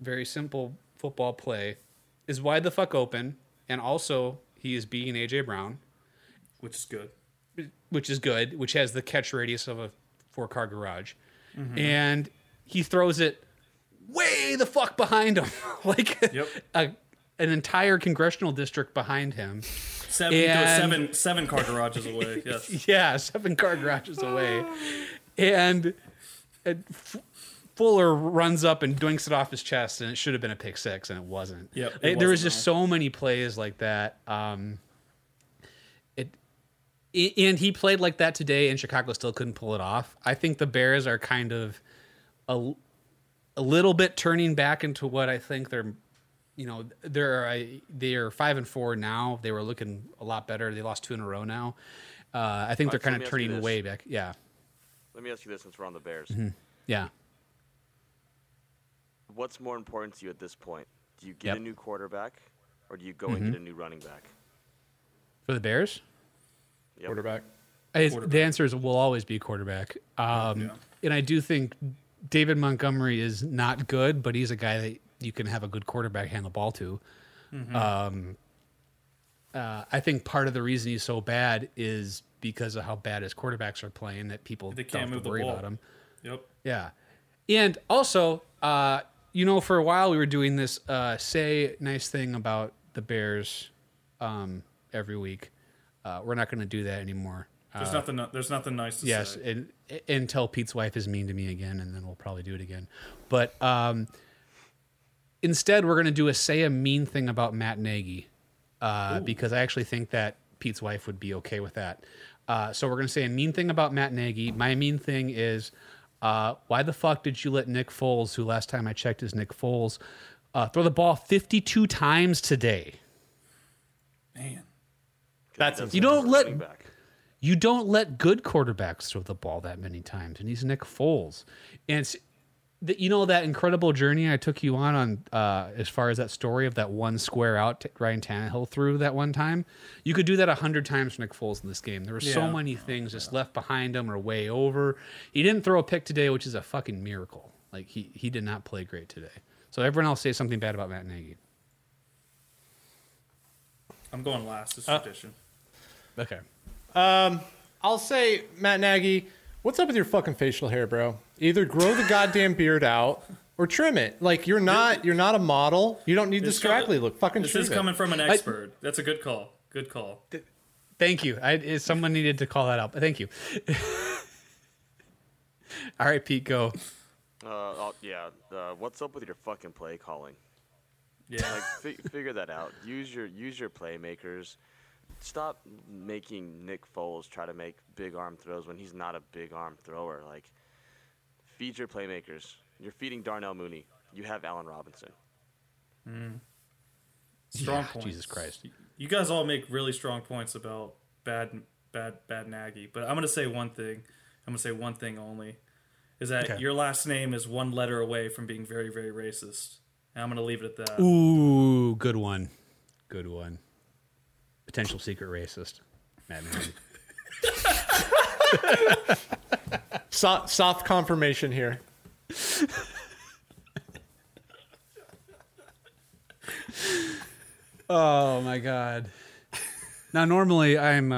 Very simple football play is wide the fuck open. And also he is beating A.J. Brown. Which is good, which has the catch radius of a 4-car garage. Mm-hmm. And he throws it way the fuck behind him, like an entire congressional district behind him. Seven-car garages away, yes. Yeah, 7-car garages away. And Fuller runs up and doinks it off his chest, and it should have been a pick six, and it wasn't. Yep, there was just so many plays like that. And he played like that today, and Chicago still couldn't pull it off. I think the Bears are kind of a little bit turning back into what I think they're, you know, they are 5-4 now. They were looking a lot better. They lost 2 in a row now. I think they're kind of turning way back. Yeah. Let me ask you this since we're on the Bears. Mm-hmm. Yeah. What's more important to you at this point? Do you get a new quarterback, or do you go and get a new running back? For the Bears? Yep. Quarterback. The answer is will always be quarterback. And I do think David Montgomery is not good, but he's a guy that you can have a good quarterback hand the ball to. Mm-hmm. I think part of the reason he's so bad is because of how bad his quarterbacks are playing that people don't have to worry about him. Yep. Yeah. And also, you know, for a while we were doing this say nice thing about the Bears every week. We're not going to do that anymore. There's nothing nice to say. Yes, until Pete's wife is mean to me again, and then we'll probably do it again. But instead, we're going to do a say a mean thing about Matt Nagy, because I actually think that Pete's wife would be okay with that. So we're going to say a mean thing about Matt Nagy. My mean thing is, why the fuck did you let Nick Foles, who last time I checked is Nick Foles, throw the ball 52 times today? Man. You don't let You don't let good quarterbacks throw the ball that many times, and he's Nick Foles. And it's, you know, that incredible journey I took you on as far as that story of that one square out Ryan Tannehill threw that one time. You could do that 100 times for Nick Foles in this game. There were so many things just left behind him or way over. He didn't throw a pick today, which is a fucking miracle. Like, he did not play great today. So everyone else say something bad about Matt Nagy. I'm going last. It's tradition. Okay. I'll say, Matt Nagy, what's up with your fucking facial hair, bro? Either grow the goddamn beard out or trim it. Like, you're not a model. You don't need this scraggly look. Fucking trim it. This is coming from an expert. That's a good call. Good call. Thank you. Someone needed to call that out. Thank you. All right, Pete, go. What's up with your fucking play calling? Yeah, like figure that out. Use your playmakers. Stop making Nick Foles try to make big arm throws when he's not a big arm thrower. Like, feed your playmakers. You're feeding Darnell Mooney. You have Allen Robinson. Mm. Strong points. Jesus Christ. You guys all make really strong points about bad Nagy. But I'm gonna say one thing. I'm gonna say one thing only. Is that your last name is one letter away from being very, very racist. And I'm gonna leave it at that. Ooh, good one. Good one. Potential secret racist. Matt Nagy. Soft confirmation here. Oh my God. Now, normally I'm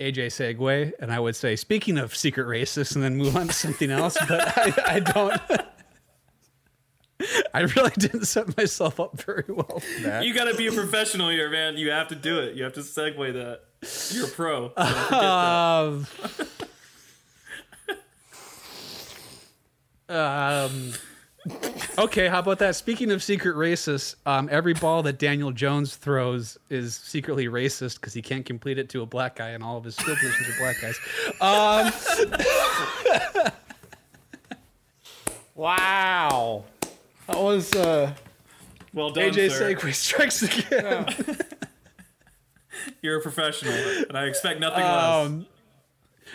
AJ segue, and I would say, speaking of secret racists, and then move on to something else, but I don't. I really didn't set myself up very well for that. You got to be a professional here, man. You have to do it. You have to segue that. You're a pro. Okay, how about that? Speaking of secret racists, every ball that Daniel Jones throws is secretly racist because he can't complete it to a black guy, and all of his skill positions are black guys. Wow. That was well done, AJ Segway strikes again. Yeah. You're a professional, and I expect nothing less.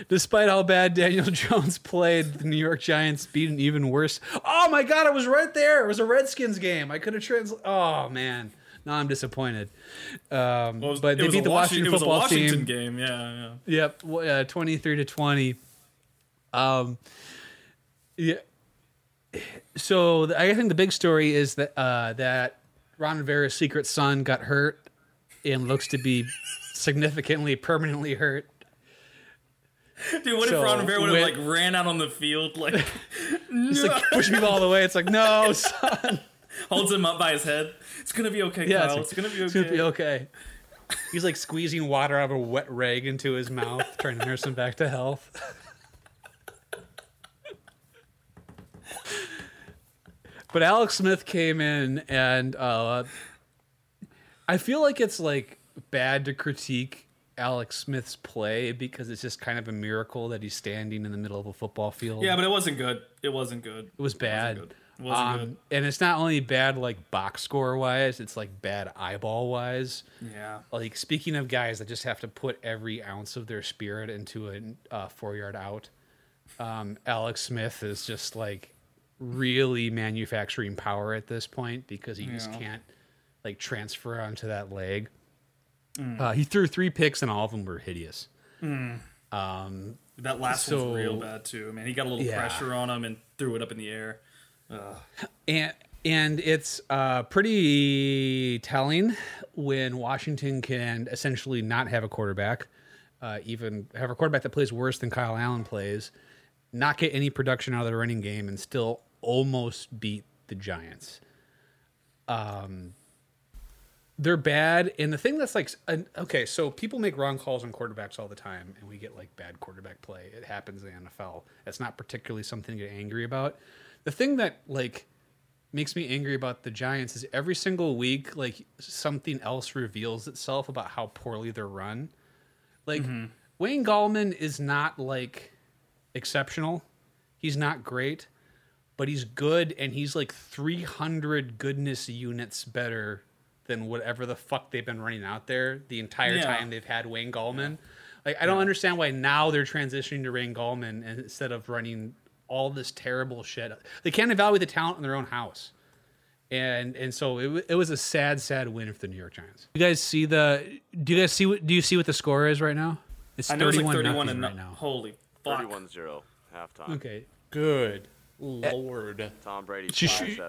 Despite how bad Daniel Jones played, the New York Giants beat an even worse. Oh my God, I was right there. It was a Redskins game. I could have translated. Oh man, now I'm disappointed. But they beat the Washington football team. It was a Washington game. Yeah. Yep, 23-20. Yeah. So I think the big story is that Ron Rivera's secret son got hurt and looks to be significantly permanently hurt. Dude, if Ron Rivera would have ran out on the field, like, no. Like push him all the way? It's like, no, son. Holds him up by his head. It's gonna be okay, Kyle. It's gonna be okay. It's gonna be okay. He's like squeezing water out of a wet rag into his mouth, trying to nurse him back to health. But Alex Smith came in, and I feel like it's bad to critique Alex Smith's play because it's just kind of a miracle that he's standing in the middle of a football field. Yeah, but it wasn't good. It was bad. It wasn't good. And it's not only bad box score wise, it's bad eyeball wise. Yeah. Speaking of guys that just have to put every ounce of their spirit into a 4-yard out, Alex Smith is just really manufacturing power at this point because he just can't transfer onto that leg. Mm. He threw 3 picks and all of them were hideous. Mm. That last one's real bad too. Man, he got a little pressure on him and threw it up in the air. And it's pretty telling when Washington can essentially not have a quarterback, even have a quarterback that plays worse than Kyle Allen plays, not get any production out of the running game, and still almost beat the Giants. They're bad, and the thing that's okay, so people make wrong calls on quarterbacks all the time, and we get bad quarterback play. It happens in the NFL. That's not particularly something to get angry about. The thing that makes me angry about the Giants is every single week something else reveals itself about how poorly they're run. Wayne Gallman is not exceptional. He's not great, but he's good, and he's 300 goodness units better than whatever the fuck they've been running out there the entire time they've had Wayne Gallman. Like, I don't understand why now they're transitioning to Rain Gallman instead of running all this terrible shit. They can't evaluate the talent in their own house. And so it was a sad, sad win for the New York Giants. You guys see the? Do you see what the score is right now? It's 31-0 right now. Holy fuck! 31-0 halftime. Okay, good lord. Tom Brady.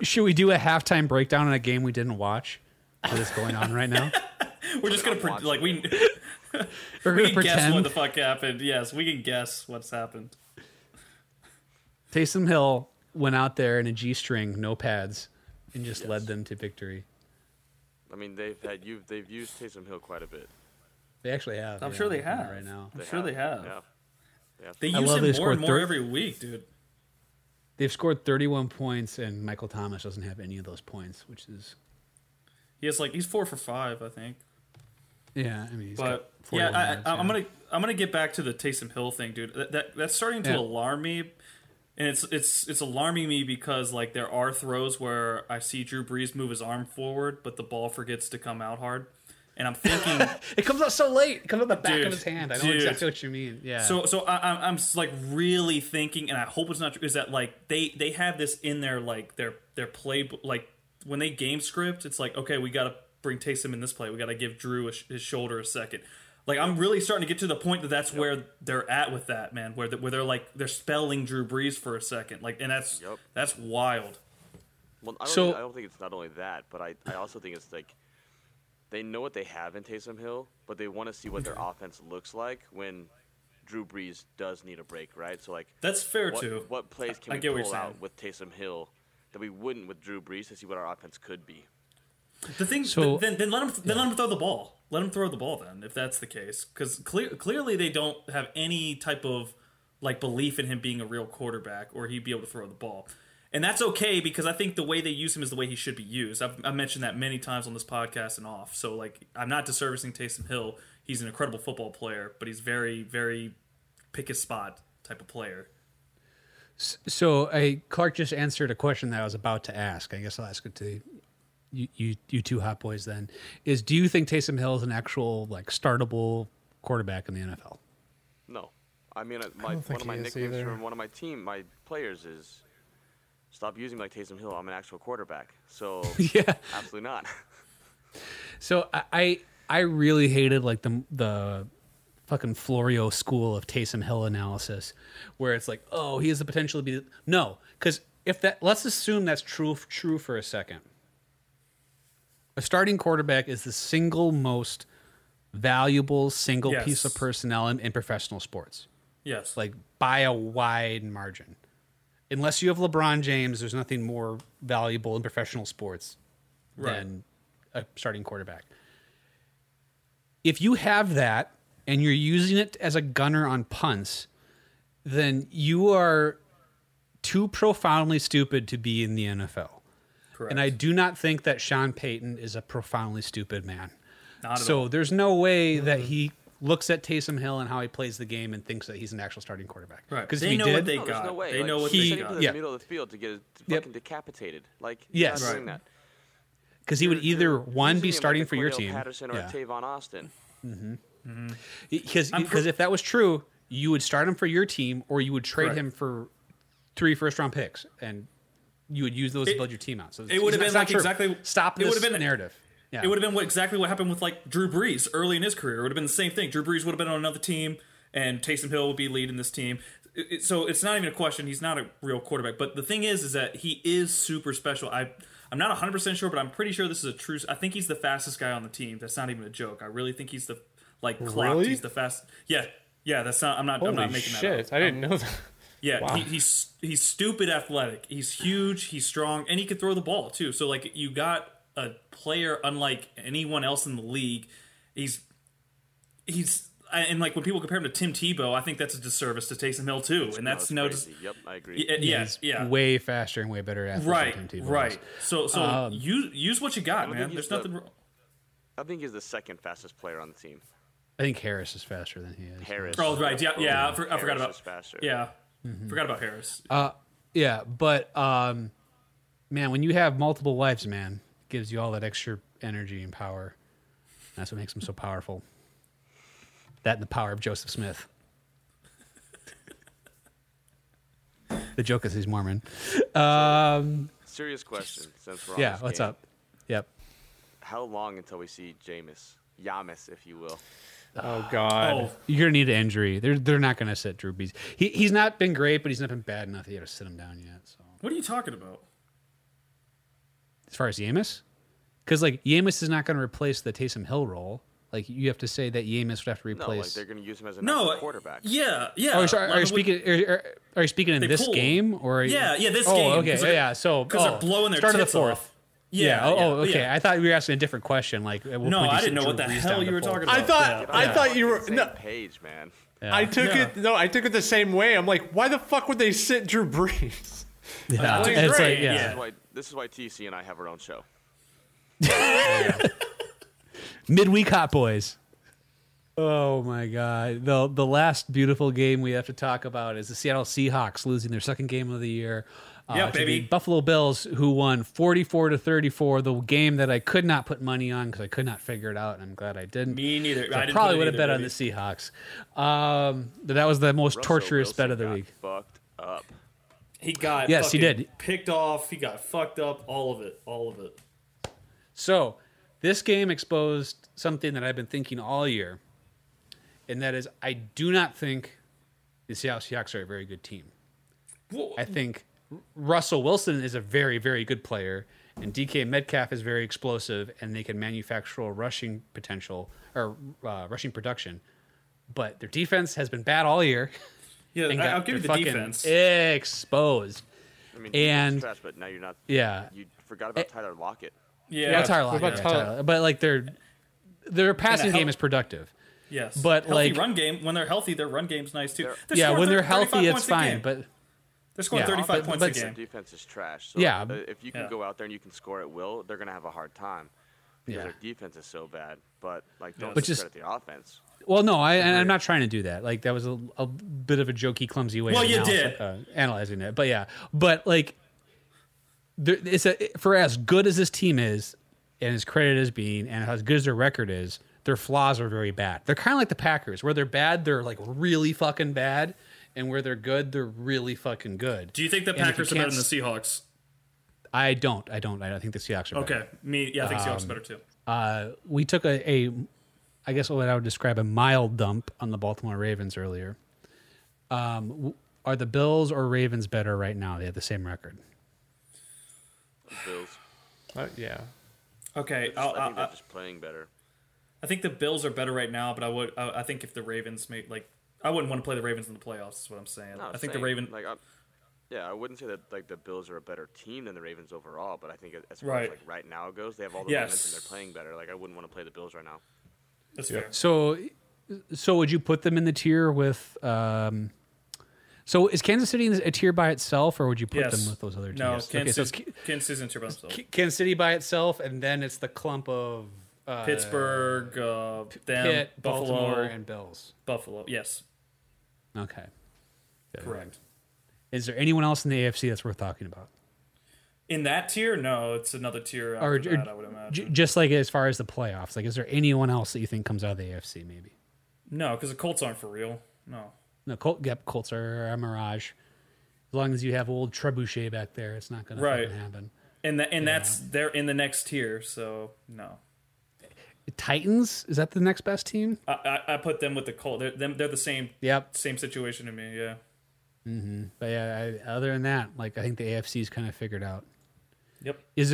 Should we do a halftime breakdown on a game we didn't watch? What is going on right now? We're just gonna pretend guess what the fuck happened. Yes, we can guess what's happened. Taysom Hill went out there in a G-string, no pads. And just led them to victory. I mean, they've used Taysom Hill quite a bit. They actually have. I'm sure they have right now. They use him more and more every week, dude. They've scored 31 points, and Michael Thomas doesn't have any of those points, which is he's 4 for 5, I think. Yeah, I mean, I'm gonna get back to the Taysom Hill thing, dude. That's starting to alarm me. And it's alarming me because like there are throws where I see Drew Brees move his arm forward, but the ball forgets to come out hard, and I'm thinking it comes out so late, it comes out the back of his hand. I know exactly what you mean. Yeah. So I'm like really thinking, and I hope it's not true. Is that like they have this in their like their play like when they game script? It's like okay, we got to bring Taysom in this play. We got to give Drew his shoulder a second. Like, I'm really starting to get to the point that's where they're at with that, man, where they're, like, they're spelling Drew Brees for a second. Like, and that's wild. Well, I don't think it's not only that, but I also think it's, like, they know what they have in Taysom Hill, but they want to see what their offense looks like when Drew Brees does need a break, right? So, like, that's fair, too. What plays can we pull out with Taysom Hill that we wouldn't with Drew Brees to see what our offense could be? The thing, so, then let him let him throw the ball. Let him throw the ball then, if that's the case, because clearly they don't have any type of like belief in him being a real quarterback or he'd be able to throw the ball, and that's okay because I think the way they use him is the way he should be used. I've mentioned that many times on this podcast and off. So like I'm not disservicing Taysom Hill. He's an incredible football player, but he's very, very pick his spot type of player. So Clark just answered a question that I was about to ask. I guess I'll ask it to you. You two hot boys then, is do you think Taysom Hill is an actual like startable quarterback in the NFL? No. I mean, one of my nicknames from one of my players is, stop using me like Taysom Hill, I'm an actual quarterback. So absolutely not. So I really hated like the fucking Florio school of Taysom Hill analysis where it's like, oh, he has the potential to be no, because if that let's assume that's true for a second. A starting quarterback is the single most valuable single piece of personnel in professional sports. Yes. Like by a wide margin. Unless you have LeBron James, there's nothing more valuable in professional sports than a starting quarterback. If you have that and you're using it as a gunner on punts, then you are too profoundly stupid to be in the NFL. Correct. And I do not think that Sean Payton is a profoundly stupid man. Not at all. There's no way that he looks at Taysom Hill and how he plays the game and thinks that he's an actual starting quarterback. Right. Because they know what they got. They know what they got. He in the middle of the field to get fucking decapitated. Like, he's not doing that. Because he would either, one, be starting for your team. Patterson or Tavon Austin. Because if that was true, you would start him for your team or you would trade him for 3 first-round picks and... You would use those to build your team out. So it would have been like exactly stop this narrative. Yeah. It would have been what happened with like Drew Brees early in his career. It would have been the same thing. Drew Brees would have been on another team, and Taysom Hill would be leading this team. So it's not even a question. He's not a real quarterback. But the thing is that he is super special. I'm not 100% sure, but I'm pretty sure this is a true. I think he's the fastest guy on the team. That's not even a joke. I really think he's the clocked. He's the fast. Yeah. That's not. I'm not making that up. I didn't know that. Yeah, wow. He's stupid athletic. He's huge, he's strong, and he can throw the ball, too. So, like, you got a player unlike anyone else in the league. And, like, when people compare him to Tim Tebow, I think that's a disservice to Taysom Hill, too. And that's no... Yep, I agree. He's way faster and way better at than Tim Tebow. Right. So use what you got, man. There's nothing wrong. I think he's the second fastest player on the team. I think Harris is faster than he is. Harris. Oh, right. Yeah, I forgot about... Harris is faster. Yeah. Mm-hmm. Forgot about Harris. Man, when you have multiple wives, man, it gives you all that extra energy and power. That's what makes them so powerful. That and the power of Joseph Smith. The joke is he's Mormon. Serious question. Since we're on this what's game. Up? Yep. How long until we see Yamas, if you will? Oh, God. Oh. You're going to need an injury. They're not going to sit Drew Brees. He's not been great, but he's not been bad enough to sit him down yet. So. What are you talking about? As far as Yamas? Because, Yamas is not going to replace the Taysom Hill role. You have to say that Yamas would have to replace... No, they're going to use him as a quarterback. Yeah, yeah. Oh, sorry, are you speaking in this game? Or this game. Oh, okay, yeah. So, because they're blowing their tits off. Start of the fourth. Yeah. Oh, okay. Yeah. I thought we were asking a different question. No, I didn't know what the hell you were talking about. I thought you were no page, man. Yeah. I took it the same way. I'm like, why the fuck would they sit Drew Brees? Yeah, it's great. This is why TC and I have our own show. Midweek Hot Boys. Oh my God! The last beautiful game we have to talk about is the Seattle Seahawks losing their second game of the year. The Buffalo Bills, who won 44-34, the game that I could not put money on because I could not figure it out, and I'm glad I didn't. Me neither. So I probably would have bet on the Seahawks. That was the most torturous bet of the week. Fucked up. He got he did picked off. He got fucked up. All of it. So this game exposed something that I've been thinking all year, and that is I do not think the Seattle Seahawks are a very good team. Well, I think Russell Wilson is a very, very good player, and DK Metcalf is very explosive, and they can manufacture rushing potential or rushing production. But their defense has been bad all year. Yeah, I'll give you the defense. Exposed. I mean, and trash, but now you're not. Yeah, you forgot about Tyler Lockett. Yeah, Tyler Lockett. Tyler. But their passing game is productive. Yes, but healthy run game when they're healthy, their run game's nice too. When they're healthy, it's fine, but. They're scoring 35 points a game. Their defense is trash. So if you can go out there and you can score at will, they're going to have a hard time because their defense is so bad. But don't discredit the offense. Well, no, I'm not trying to do that. That was a bit of a jokey, clumsy way. Well, you did analyzing it, but yeah, but for as good as this team is, and as credited as being, and as good as their record is, their flaws are very bad. They're kind of like the Packers, where they're bad, they're really fucking bad. And where they're good, they're really fucking good. Do you think the Packers are better than the Seahawks? I don't. I think the Seahawks are better. Okay. I think Seahawks are better too. We took a, I guess what I would describe a mild dump on the Baltimore Ravens earlier. Are the Bills or Ravens better right now? They have the same record. Bills. Yeah. Okay. I think they're just playing better. I think the Bills are better right now, but I think if the Ravens made I wouldn't want to play the Ravens in the playoffs, is what I'm saying. No, I think the Ravens... I wouldn't say that the Bills are a better team than the Ravens overall, but I think as far as right now goes, they have all the momentum, they're playing better. I wouldn't want to play the Bills right now. That's fair. So would you put them in the tier with... so is Kansas City a tier by itself, or would you put them with those other teams? No, Kansas City's in tier by itself. Kansas City by itself, and then it's the clump of... Pittsburgh, Pitt, Baltimore, and Bills. Buffalo, yes. Okay. Correct. Is there anyone else in the AFC that's worth talking about? In that tier? No, it's another tier after that, I would imagine. Just as far as the playoffs, is there anyone else that you think comes out of the AFC maybe? No, because the Colts aren't for real. No, Colts are a mirage. As long as you have old Trebuchet back there, it's not going to happen. And they're in the next tier, so no. Titans, is that the next best team? I put them with the Colts. They're the same. Yep. Same situation to me. Yeah. Mm-hmm. But other than that, I think the AFC's kind of figured out. Yep. Is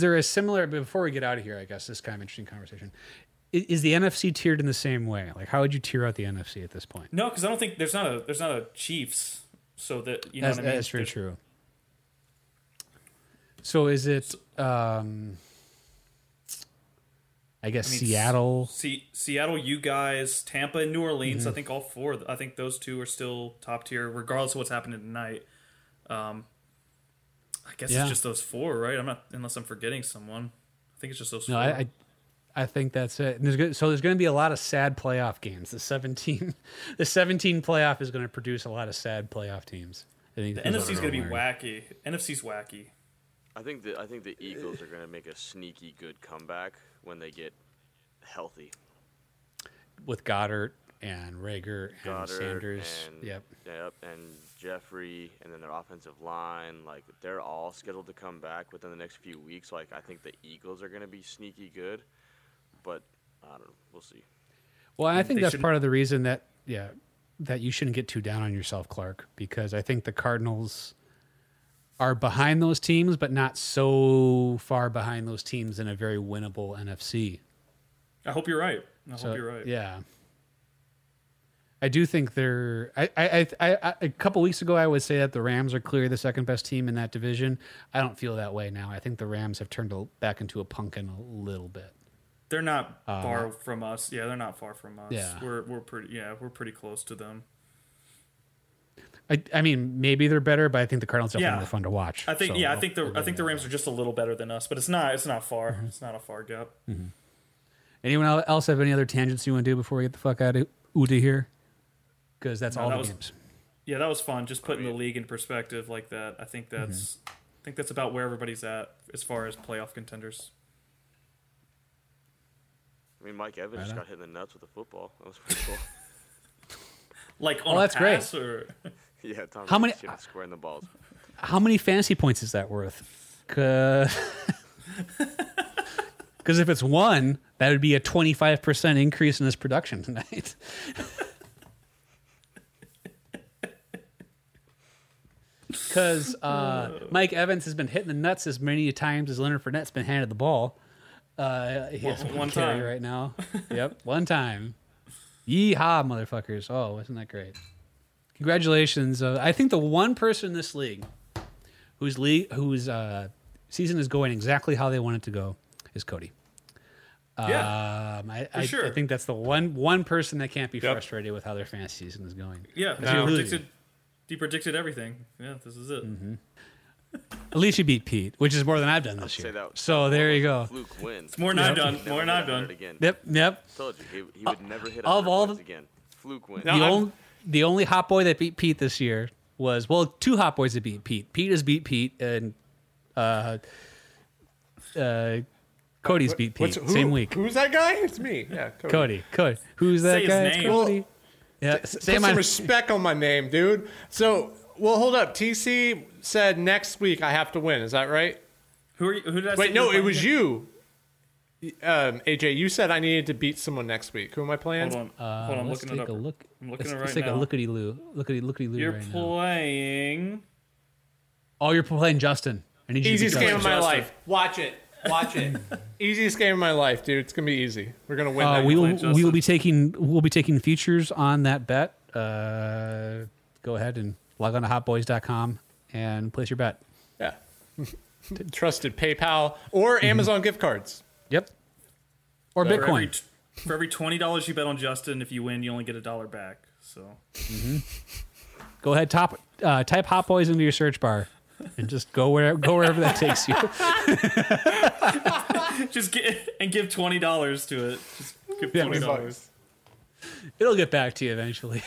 there a similar? Before we get out of here, I guess this is kind of interesting conversation. Is the NFC tiered in the same way? How would you tier out the NFC at this point? No, because I don't think there's not a Chiefs. So that you know what I mean. That's very true. So is it? Seattle. Seattle, you guys, Tampa, and New Orleans. Mm-hmm. I think all four. I think those two are still top tier, regardless of what's happening tonight. I guess it's just those four, right? Unless I'm forgetting someone. I think it's just those four. I think that's it. And there's going to be a lot of sad playoff games. The 17 playoff is going to produce a lot of sad playoff teams. I think the NFC's going to be wacky. NFC's wacky. I think the Eagles are going to make a sneaky good comeback when they get healthy. With Goddard and Rager and Goddard, Sanders. And, yep. And Jeffrey, and then their offensive line. Like, they're all scheduled to come back within the next few weeks. Like, I think the Eagles are going to be sneaky good. But, I don't know. We'll see. Well, I think that's part of the reason that, that you shouldn't get too down on yourself, Clark, because I think the Cardinals are behind those teams, but not so far behind those teams in a very winnable NFC. I hope you're right. Yeah. I do think they're a couple weeks ago, I would say that the Rams are clearly the second best team in that division. I don't feel that way now. I think the Rams have turned back into a pumpkin a little bit. They're not far from us. Yeah, they're not far from us. Yeah. We're pretty close to them. I mean, maybe they're better, but I think the Cardinals are definitely fun to watch. I think the Rams are just a little better than us, but it's not far. Mm-hmm. It's not a far gap. Mm-hmm. Anyone else have any other tangents you want to do before we get the fuck out of here? Because that's all the games. Yeah, that was fun. Just putting the league in perspective like that. I think that's about where everybody's at as far as playoff contenders. I mean, Mike Evans just got hit in the nuts with a football. That was pretty cool. Like on a pass, great. Or yeah, Tom Brady should have squared the balls. How many fantasy points is that worth? Because if it's one, that would be a 25% increase in this production tonight. Because Mike Evans has been hitting the nuts as many times as Leonard Fournette's been handed the ball. He has one carry right now. Yep, one time. Yeehaw, motherfuckers. Oh, isn't that great? Congratulations. I think the one person in this league whose season is going exactly how they want it to go is Cody. Yeah, I think that's the one person that can't be frustrated with how their fantasy season is going. Yeah, he predicted everything. Yeah, this is it. Mm-hmm. At least you beat Pete, which is more than I've done this year. So there you go. Fluke wins. It's more than I've done. More than I've done. Yep. I told you he would never hit all points again. Fluke wins. The only hot boy that beat Pete this year was two hot boys that beat Pete. Pete has beat Pete, and Cody's beat Pete. Same week. Who's that guy? It's me. Yeah, Cody. Cody. Who's that guy? It's Cody. Yeah. Put some respect on my name, dude. So. Well, hold up. TC said next week I have to win. Is that right? Who are you? Who did I say? Wait, no, it was you. AJ, you said I needed to beat someone next week. Who am I playing? Hold on. I'm looking it up. Let's take a lookity-loo. Lookity-loo. You're playing. Oh, you're playing Justin. Easiest game of my life. Watch it. Easiest game of my life, dude. It's gonna be easy. We're gonna win. We'll be taking futures on that bet. Go ahead and log on to hotboys.com and place your bet. Yeah. Trusted PayPal or Amazon gift cards. Yep. Or so Bitcoin. For every $20 you bet on Justin, if you win, you only get $1 back. So go ahead, type Hot Boys into your search bar and just go wherever that takes you. Just give $20 to it. Just give $20. It'll get back to you eventually.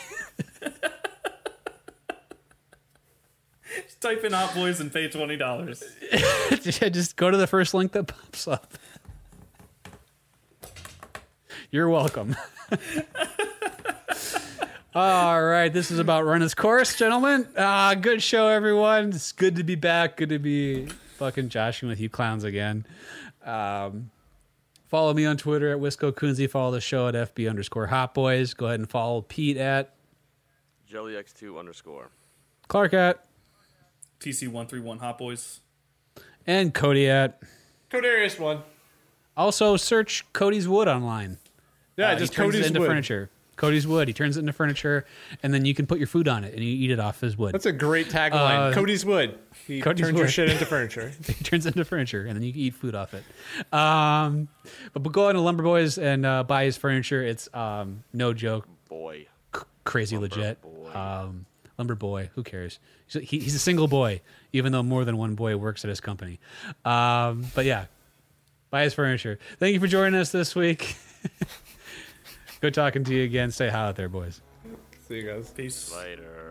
Type in Hot Boys and pay $20. Just go to the first link that pops up. You're welcome. All right. This is about run its course, gentlemen. Good show, everyone. It's good to be back. Good to be fucking joshing with you clowns again. Follow me on Twitter at Wisco Kunze. Follow the show at FB_Hot Boys. Go ahead and follow Pete at JellyX2_ Clark at TC131 Hot Boys. And Cody at Codarius1. Also, search Cody's Wood online. Yeah, just Cody's Wood. He turns it into furniture. Cody's Wood. He turns it into furniture, and then you can put your food on it, and you eat it off his wood. That's a great tagline. Cody's Wood. He turns your shit into furniture. He turns it into furniture, and then you can eat food off it. But go on to Lumber Boys and buy his furniture. It's no joke. Boy. Crazy Lumber legit. Boy. Lumber boy. Who cares? He's a single boy, even though more than one boy works at his company. But yeah, buy his furniture. Thank you for joining us this week. Good talking to you again. Stay hot out there, boys. See you guys. Peace. Later.